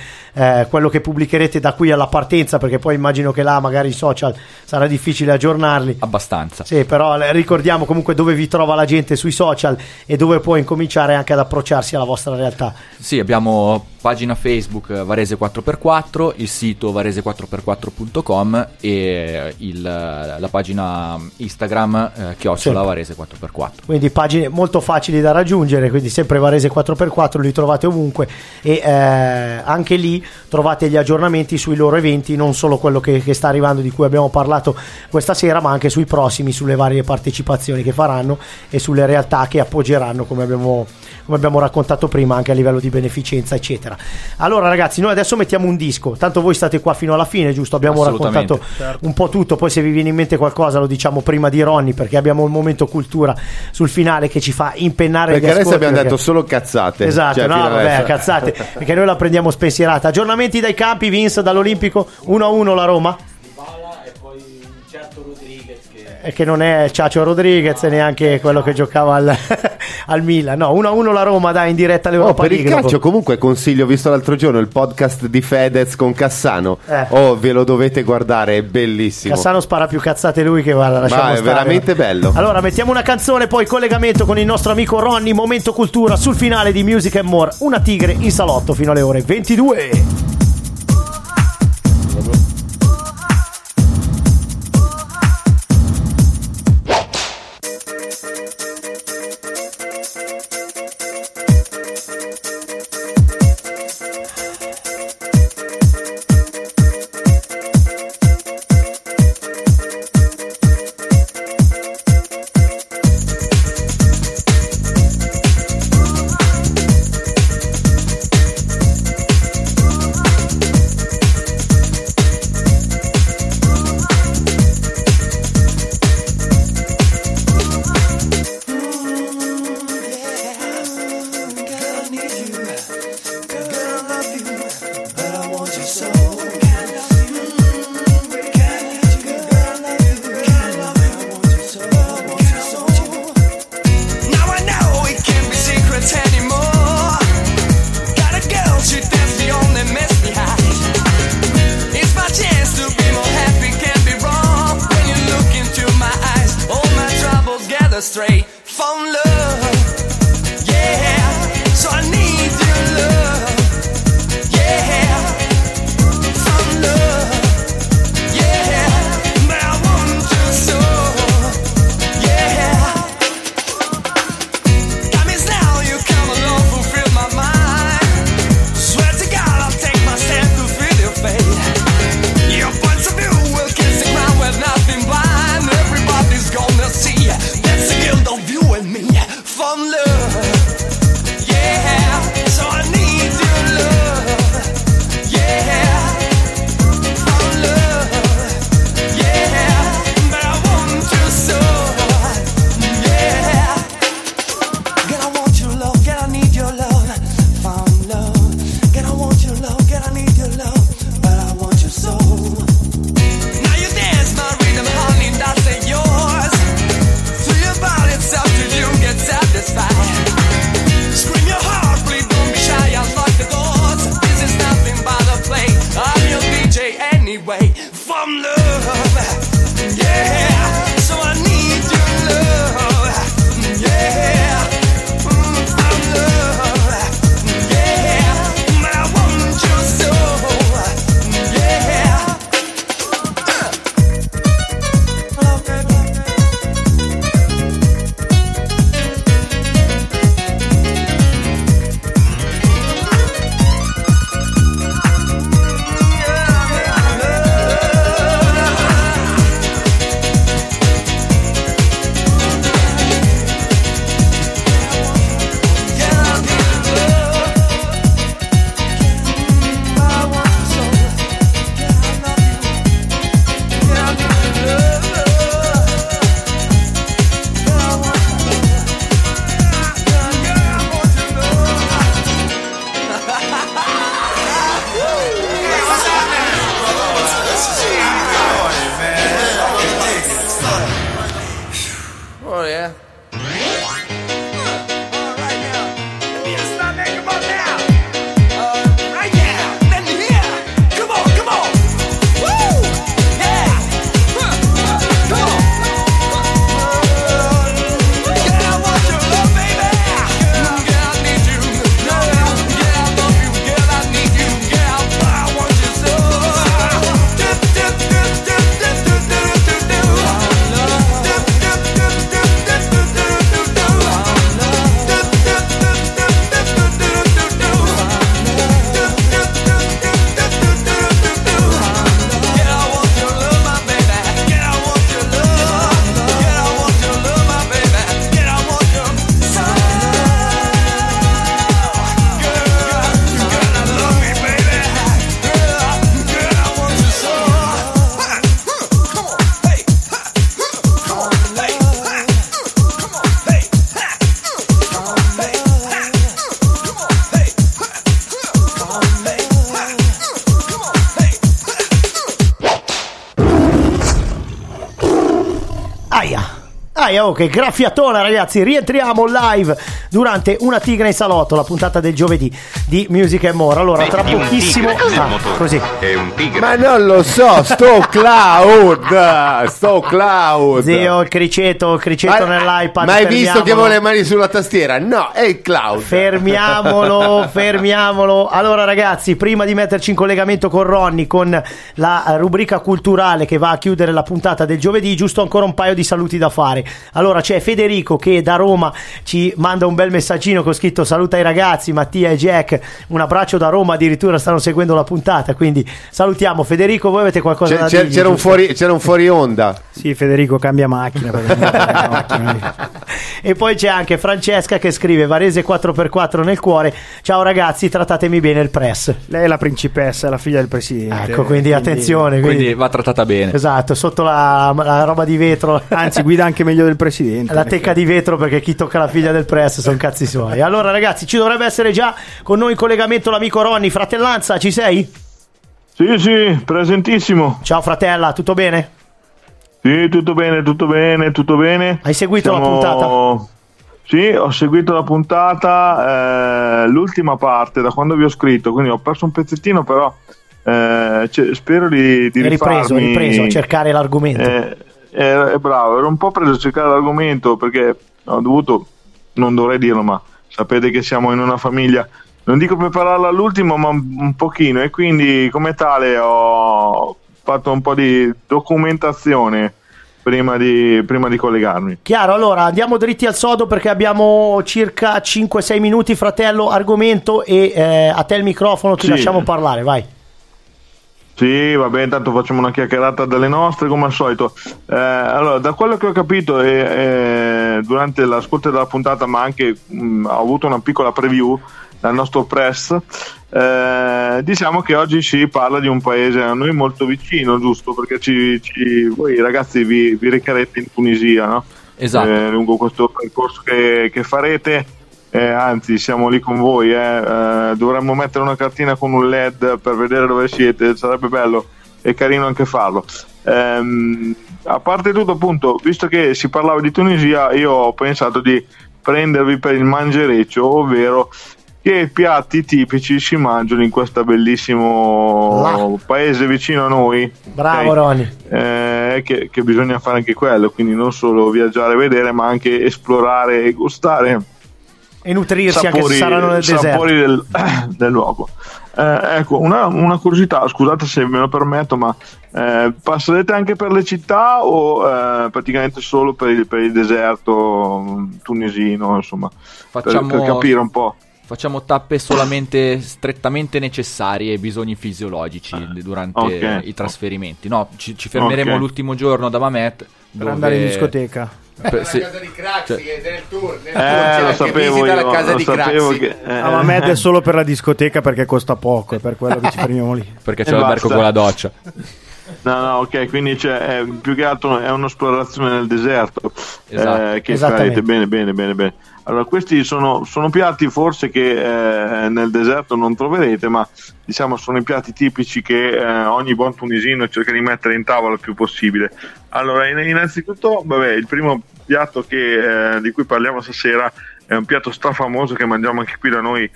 quello che pubblicherete da qui alla partenza, perché poi immagino che là magari i social sarà difficile aggiornarli abbastanza. Sì, però ricordiamo comunque dove vi trova la gente sui social e dove può incominciare anche ad approcciarsi la vostra realtà. Sì, abbiamo pagina Facebook Varese 4x4, il sito varese4x4.com e la pagina Instagram @ Varese 4x4. Quindi pagine molto facili da raggiungere, quindi sempre Varese 4x4 li trovate ovunque, e anche lì trovate gli aggiornamenti sui loro eventi, non solo quello che sta arrivando, di cui abbiamo parlato questa sera, ma anche sui prossimi, sulle varie partecipazioni che faranno e sulle realtà che appoggeranno, come abbiamo raccontato prima, anche a livello di beneficenza, eccetera. Allora ragazzi, noi adesso mettiamo un disco, tanto voi state qua fino alla fine, giusto? Abbiamo raccontato, certo, un po' tutto. Poi se vi viene in mente qualcosa lo diciamo prima di Ronnie, perché abbiamo il momento cultura sul finale che ci fa impennare, perché adesso abbiamo detto solo cazzate. Esatto, cioè, no vabbè, cazzate, perché noi la prendiamo spensierata. Aggiornamenti dai campi, Vins dall'Olimpico, 1-1 la Roma, e poi un certo Rodriguez che non è Ciacio Rodriguez, neanche quello che giocava al Milan. No, 1-1 la Roma, dai, in diretta all'Europa League. Per il calcio comunque consiglio, visto l'altro giorno il podcast di Fedez con Cassano, ve lo dovete guardare, è bellissimo. Cassano spara più cazzate lui che, guarda, lasciamo stare, è veramente bello. Allora mettiamo una canzone, poi collegamento con il nostro amico Ronnie, momento cultura sul finale di Music and More, una tigre in salotto, fino alle ore 22. away from love. Yeah, so I need your love. Yeah, I'm love. Yeah, I want your soul. Yeah. Love it, che graffiatona, ragazzi. Rientriamo live durante Una Tigre in Salotto, la puntata del giovedì di Music and More. Allora, tra pochissimo così è un tigre. Ma non lo so, sto cloud zio, il criceto nell'iPad. Ma hai visto che avevo le mani sulla tastiera? No, è il cloud. Fermiamolo. Allora, ragazzi, prima di metterci in collegamento con Ronnie, con la rubrica culturale che va a chiudere la puntata del giovedì, giusto ancora un paio di saluti da fare. Allora, c'è Federico che da Roma ci manda un bel messaggino con scritto: saluta i ragazzi Mattia e Jack, un abbraccio da Roma, addirittura stanno seguendo la puntata, quindi salutiamo Federico. Voi avete qualcosa da dire? C'era un fuori onda. Sì, Federico cambia macchina, E poi c'è anche Francesca che scrive: Varese 4x4 nel cuore, ciao ragazzi, trattatemi bene il press. Lei è la principessa, è la figlia del presidente, ecco, quindi attenzione, quindi va trattata bene. Esatto, sotto la roba di vetro, anzi guida anche meglio del presidente, la tecca di vetro, perché chi tocca la figlia del press sono cazzi suoi. Allora, ragazzi, ci dovrebbe essere già con noi in collegamento l'amico Ronnie. Fratellanza, ci sei? Sì, presentissimo. Ciao fratella, tutto bene? Sì, tutto bene. Hai seguito la puntata? Sì, ho seguito la puntata, l'ultima parte da quando vi ho scritto, quindi ho perso un pezzettino, però spero di ripreso a cercare l'argomento. Bravo, ero un po' preso a cercare l'argomento, perché ho dovuto, non dovrei dirlo, ma sapete che siamo in una famiglia, non dico prepararla all'ultimo, ma un pochino, e quindi come tale ho fatto un po' di documentazione prima di collegarmi. Chiaro, allora andiamo dritti al sodo, perché abbiamo circa 5-6 minuti, fratello, argomento, e a te il microfono, ti lasciamo parlare, vai. Sì, va bene, tanto facciamo una chiacchierata dalle nostre come al solito. Allora, da quello che ho capito durante l'ascolto della puntata, ma anche ho avuto una piccola preview dal nostro press, diciamo che oggi si parla di un paese a noi molto vicino, giusto? Perché voi ragazzi vi recherete in Tunisia, no? Esatto. Lungo questo percorso che farete. Anzi, siamo lì con voi, dovremmo mettere una cartina con un LED per vedere dove siete, sarebbe bello e carino anche farlo. A parte tutto, appunto, visto che si parlava di Tunisia, io ho pensato di prendervi per il mangereccio, ovvero che piatti tipici si mangiano in questo bellissimo paese vicino a noi. Bravo, okay? Ronnie. Che bisogna fare anche quello, quindi non solo viaggiare e vedere, ma anche esplorare e gustare e nutrirsi, sapori, anche se saranno nel deserto, sapori del luogo. Ecco, una curiosità, scusate se me lo permetto, ma passerete anche per le città o praticamente solo per il deserto tunisino, insomma, per capire un po'? Facciamo tappe solamente strettamente necessarie ai bisogni fisiologici durante i trasferimenti. No, ci fermeremo l'ultimo giorno da Mamet per andare in discoteca. La casa di Craxi, cioè, del tour, lo sapevo io, la casa di Craxi. A me è solo per la discoteca perché costa poco, è per quello che ci fermiamo lì. Perché c'è l'albergo con la doccia. No, ok, quindi più che altro è un'esplorazione nel deserto. Esatto. Che farete bene. Allora, questi sono piatti forse che nel deserto non troverete, ma diciamo sono i piatti tipici che ogni buon tunisino cerca di mettere in tavola il più possibile. Allora, innanzitutto, il primo piatto di cui parliamo stasera è un piatto strafamoso che mangiamo anche qui da noi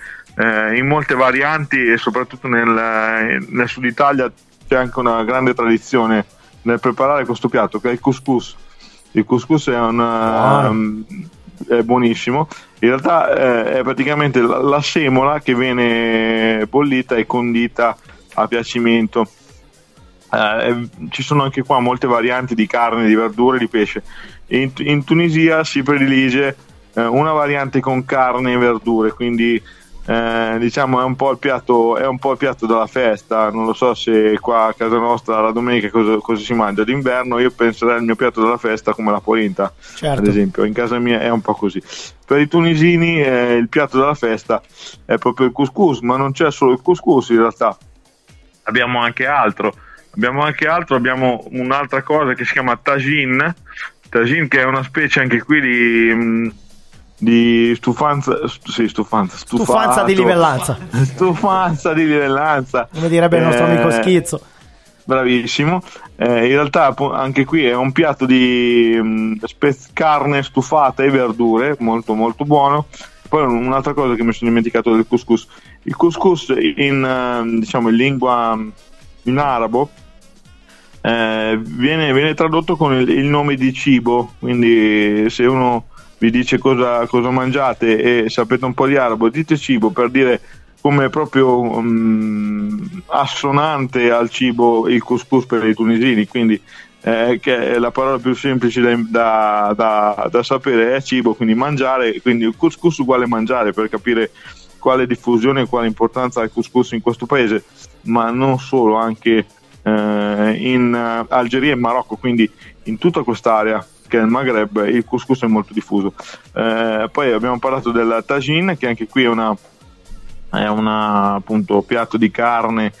in molte varianti, e soprattutto nel sud Italia c'è anche una grande tradizione nel preparare questo piatto, che è il couscous. Il couscous è è buonissimo, in realtà è praticamente la semola che viene bollita e condita a piacimento. Ci sono anche qua molte varianti di carne, di verdure, di pesce. In Tunisia si predilige una variante con carne e verdure, quindi diciamo è un po' il piatto della festa. Non lo so se qua a casa nostra la domenica cosa si mangia d'inverno. Io penserei al mio piatto della festa come la polenta, certo. Ad esempio, in casa mia è un po' così. Per i tunisini il piatto della festa è proprio il couscous, ma non c'è solo il couscous, in realtà abbiamo anche altro, abbiamo un'altra cosa che si chiama tagine, che è una specie anche qui di stufanza di livellanza, come direbbe il nostro amico Schizzo. Bravissimo. In realtà anche qui è un piatto di carne stufata e verdure, molto molto buono. Poi un'altra cosa che mi sono dimenticato del couscous: il couscous in lingua in arabo viene tradotto con il nome di cibo, quindi se uno vi dice cosa mangiate e sapete un po' di arabo, dite cibo, per dire come proprio assonante al cibo il couscous per i tunisini. Quindi che è la parola più semplice da sapere è cibo, quindi mangiare, quindi il couscous uguale mangiare, per capire quale diffusione e quale importanza ha il couscous in questo paese, ma non solo, anche in Algeria e Marocco, quindi in tutta quest'area che nel Maghreb il couscous è molto diffuso. Poi abbiamo parlato della tagine, che anche qui è una appunto piatto di carne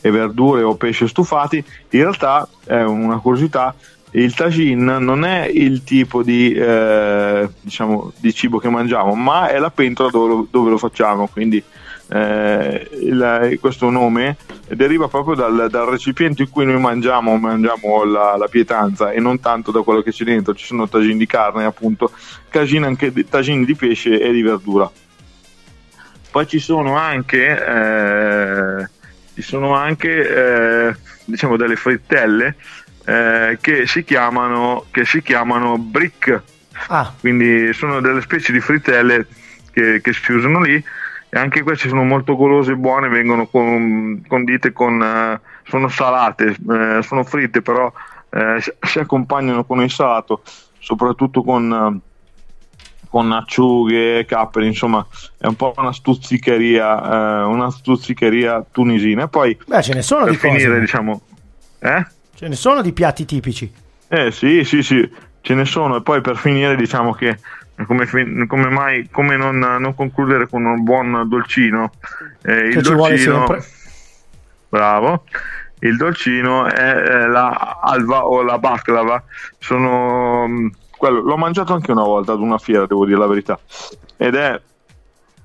e verdure o pesce stufati. In realtà è una curiosità: il tagine non è il tipo di cibo che mangiamo, ma è la pentola dove lo facciamo. Quindi questo nome deriva proprio dal recipiente in cui noi mangiamo la pietanza, e non tanto da quello che c'è dentro. Ci sono tagine di carne, appunto, tagine di pesce e di verdura. Poi ci sono anche delle frittelle che si chiamano brick. Quindi sono delle specie di frittelle che si usano lì. E anche queste sono molto golose e buone, vengono condite sono salate, sono fritte, però si accompagnano con il salato, soprattutto con acciughe, capperi, insomma è un po' una stuzzicheria tunisina. E poi ce ne sono per di finire, cose, diciamo, ce ne sono di piatti tipici. Sì, ce ne sono. E poi per finire diciamo che come non concludere con un buon dolcino? Il dolcino, bravo, il dolcino è la halva o la baklava. L'ho mangiato anche una volta ad una fiera, devo dire la verità, ed è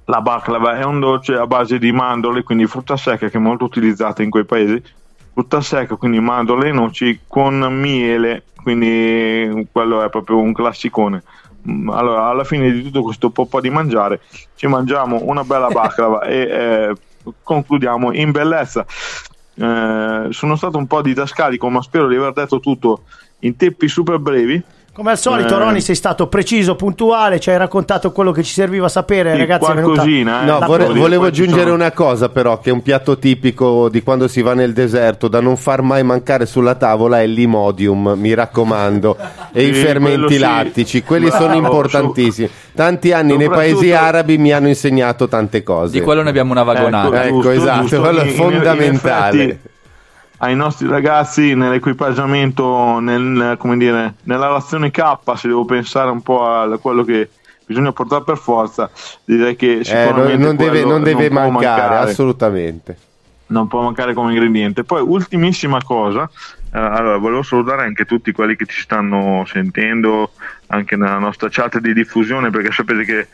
la baklava, è un dolce a base di mandorle, quindi frutta secca, che è molto utilizzata in quei paesi. Frutta secca, quindi mandorle e noci con miele, quindi quello è proprio un classicone. allora alla fine di tutto questo poppa di mangiare ci mangiamo una bella baklava e concludiamo in bellezza. Sono stato un po' didascalico, ma spero di aver detto tutto in tempi super brevi. Come al solito, Ronnie, sei stato preciso, puntuale, ci hai raccontato quello che ci serviva sapere, sì, ragazzi. Qualcosina, no, volevo aggiungere una cosa, però, che è un piatto tipico di quando si va nel deserto, da non far mai mancare sulla tavola, è l'imodium, mi raccomando, e sì, i fermenti lattici, sì. Quelli bravo, sono importantissimi. Tanti anni nei paesi arabi mi hanno insegnato tante cose. Di quello ne abbiamo una vagonata. Ecco, esatto, giusto. Quello è fondamentale. In effetti, ai nostri ragazzi nell'equipaggiamento, nella razione K, se devo pensare un po' a quello che bisogna portare per forza, direi che sicuramente non deve mancare assolutamente, non può mancare come ingrediente. Poi ultimissima cosa, allora volevo salutare anche tutti quelli che ci stanno sentendo anche nella nostra chat di diffusione, perché sapete che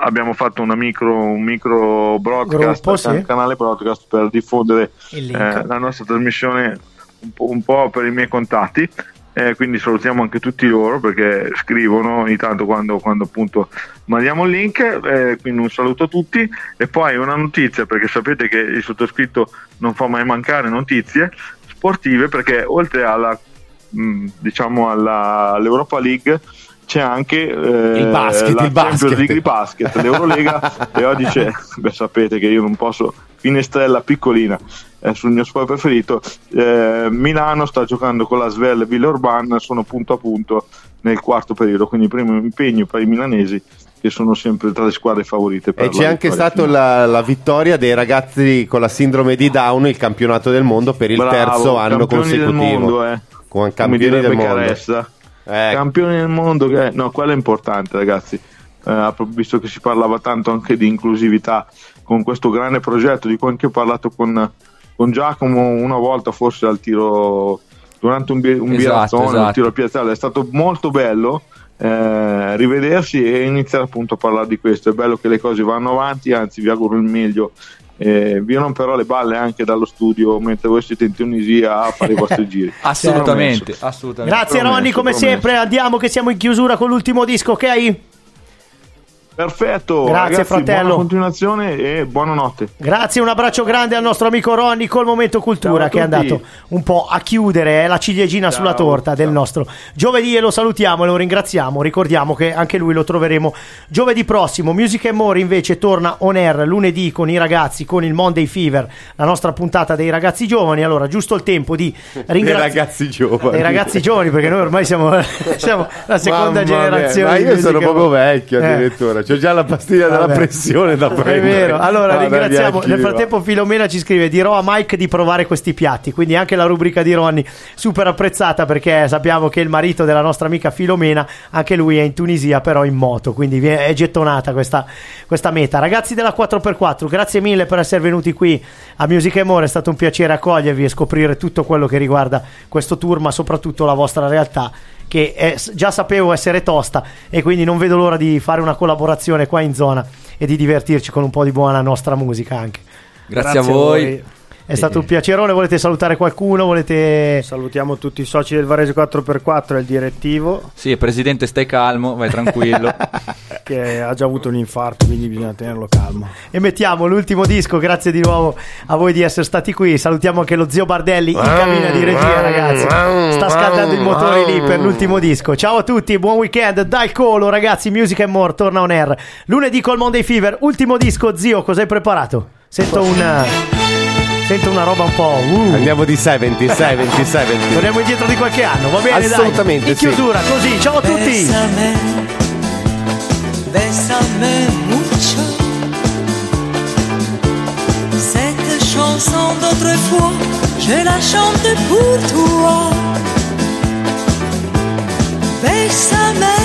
abbiamo fatto un micro broadcast, un canale broadcast per diffondere la nostra trasmissione un po' per i miei contatti, quindi salutiamo anche tutti loro perché scrivono ogni tanto quando appunto mandiamo il link, quindi un saluto a tutti. E poi una notizia, perché sapete che il sottoscritto non fa mai mancare notizie sportive, perché oltre all'Europa League c'è anche il basket, l'Eurolega e oggi c'è, sapete che io non posso, finestrella piccolina sul mio sport preferito, Milano sta giocando con la ASVEL Villeurbanne, sono punto a punto nel quarto periodo, quindi primo impegno per i milanesi che sono sempre tra le squadre favorite per, e c'è anche stata la vittoria dei ragazzi con la sindrome di Down, il campionato del mondo per il terzo anno consecutivo del mondo, con campioni del mondo. Campioni del mondo, no, quello è importante, ragazzi, visto che si parlava tanto anche di inclusività con questo grande progetto di cui anche ho parlato con Giacomo una volta, forse al tiro durante un birazzone. Un tiro a piazzale, è stato molto bello rivedersi e iniziare appunto a parlare di questo. È bello che le cose vanno avanti, anzi vi auguro il meglio. Vi romperò le balle anche dallo studio mentre voi siete in Tunisia a fare i vostri giri. assolutamente. Grazie Ronnie, come sempre andiamo che siamo in chiusura con l'ultimo disco, ok? Perfetto, grazie ragazzi, fratello, buona continuazione e buonanotte. Grazie, un abbraccio grande al nostro amico Ronnie col Momento Cultura, che è andato un po' a chiudere la ciliegina sulla torta del nostro giovedì, e lo salutiamo e lo ringraziamo. Ricordiamo che anche lui lo troveremo giovedì prossimo. Music and More invece torna on air lunedì con i ragazzi, con il Monday Fever, la nostra puntata dei ragazzi giovani. Allora giusto il tempo di ringraziare dei ragazzi giovani, perché noi ormai siamo la seconda generazione. Ma io sono proprio vecchio addirittura. C'ho già la pastiglia della pressione da prendere. È vero. Allora ringraziamo. Nel frattempo Filomena ci scrive: dirò a Mike di provare questi piatti. Quindi anche la rubrica di Ronnie super apprezzata, perché sappiamo che il marito della nostra amica Filomena, anche lui è in Tunisia, però in moto, quindi è gettonata questa meta. Ragazzi della 4x4, grazie mille per essere venuti qui a Music and More, è stato un piacere accogliervi e scoprire tutto quello che riguarda questo tour, ma soprattutto la vostra realtà, che già sapevo essere tosta, e quindi non vedo l'ora di fare una collaborazione qua in zona e di divertirci con un po' di buona nostra musica anche. Grazie a voi. È stato un piacerone. Volete salutare qualcuno? Salutiamo tutti i soci del Varese 4x4 e il direttivo. Sì, presidente, stai calmo, vai tranquillo. Che ha già avuto un infarto, quindi bisogna tenerlo calmo. E mettiamo l'ultimo disco. Grazie di nuovo a voi di essere stati qui. Salutiamo anche lo zio Bardelli in cabina di regia, ragazzi. Sta scaldando il motore lì per l'ultimo disco. Ciao a tutti, buon weekend dal Colo, ragazzi. Music and More torna on air lunedì col Monday Fever. Ultimo disco, zio, cos'hai preparato? Sento una roba un po'. Andiamo di 70. Torniamo indietro di qualche anno, va bene? Assolutamente, dai. In chiusura, così, ciao a tutti. Bésame mucho. Cette chanson d'autrefois, je la chante pour toi. Bésame,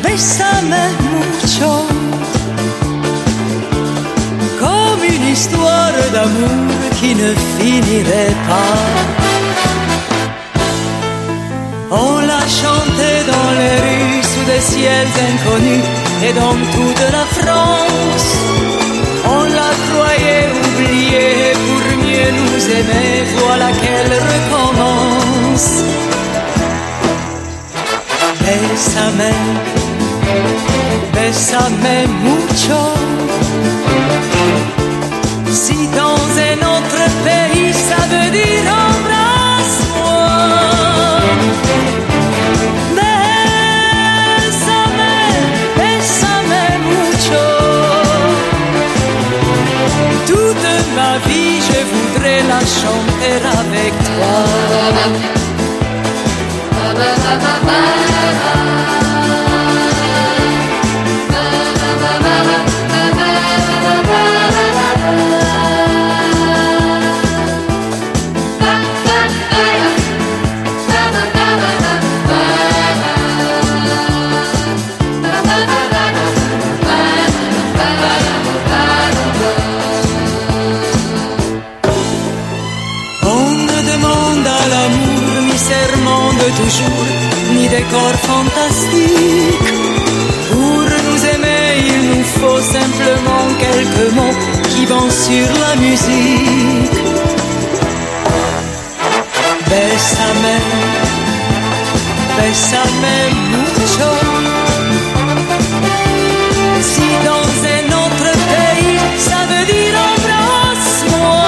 bésame mucho. Une histoire d'amour qui ne finirait pas. On l'a chantée dans les rues sous des ciels inconnus et dans toute la France. On la croyait oubliée pour mieux nous aimer. Voilà qu'elle recommence. Bésame, bésame mucho. Si dans un autre pays ça veut dire embrasse-moi. Bésame, bésame mucho. Toute ma vie je voudrais la chanter avec toi. Ni décor fantastique. Pour nous aimer, il nous faut simplement quelques mots qui vont sur la musique. Bésame, bésame mucho. Si dans un autre pays, ça veut dire embrasse-moi.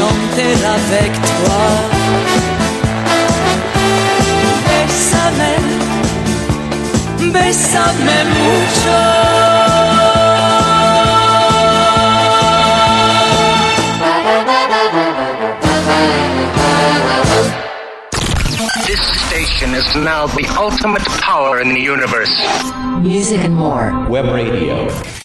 Chanter avec toi. Bésame, bésame mucho. This station is now the ultimate power in the universe. Music and More Web Radio.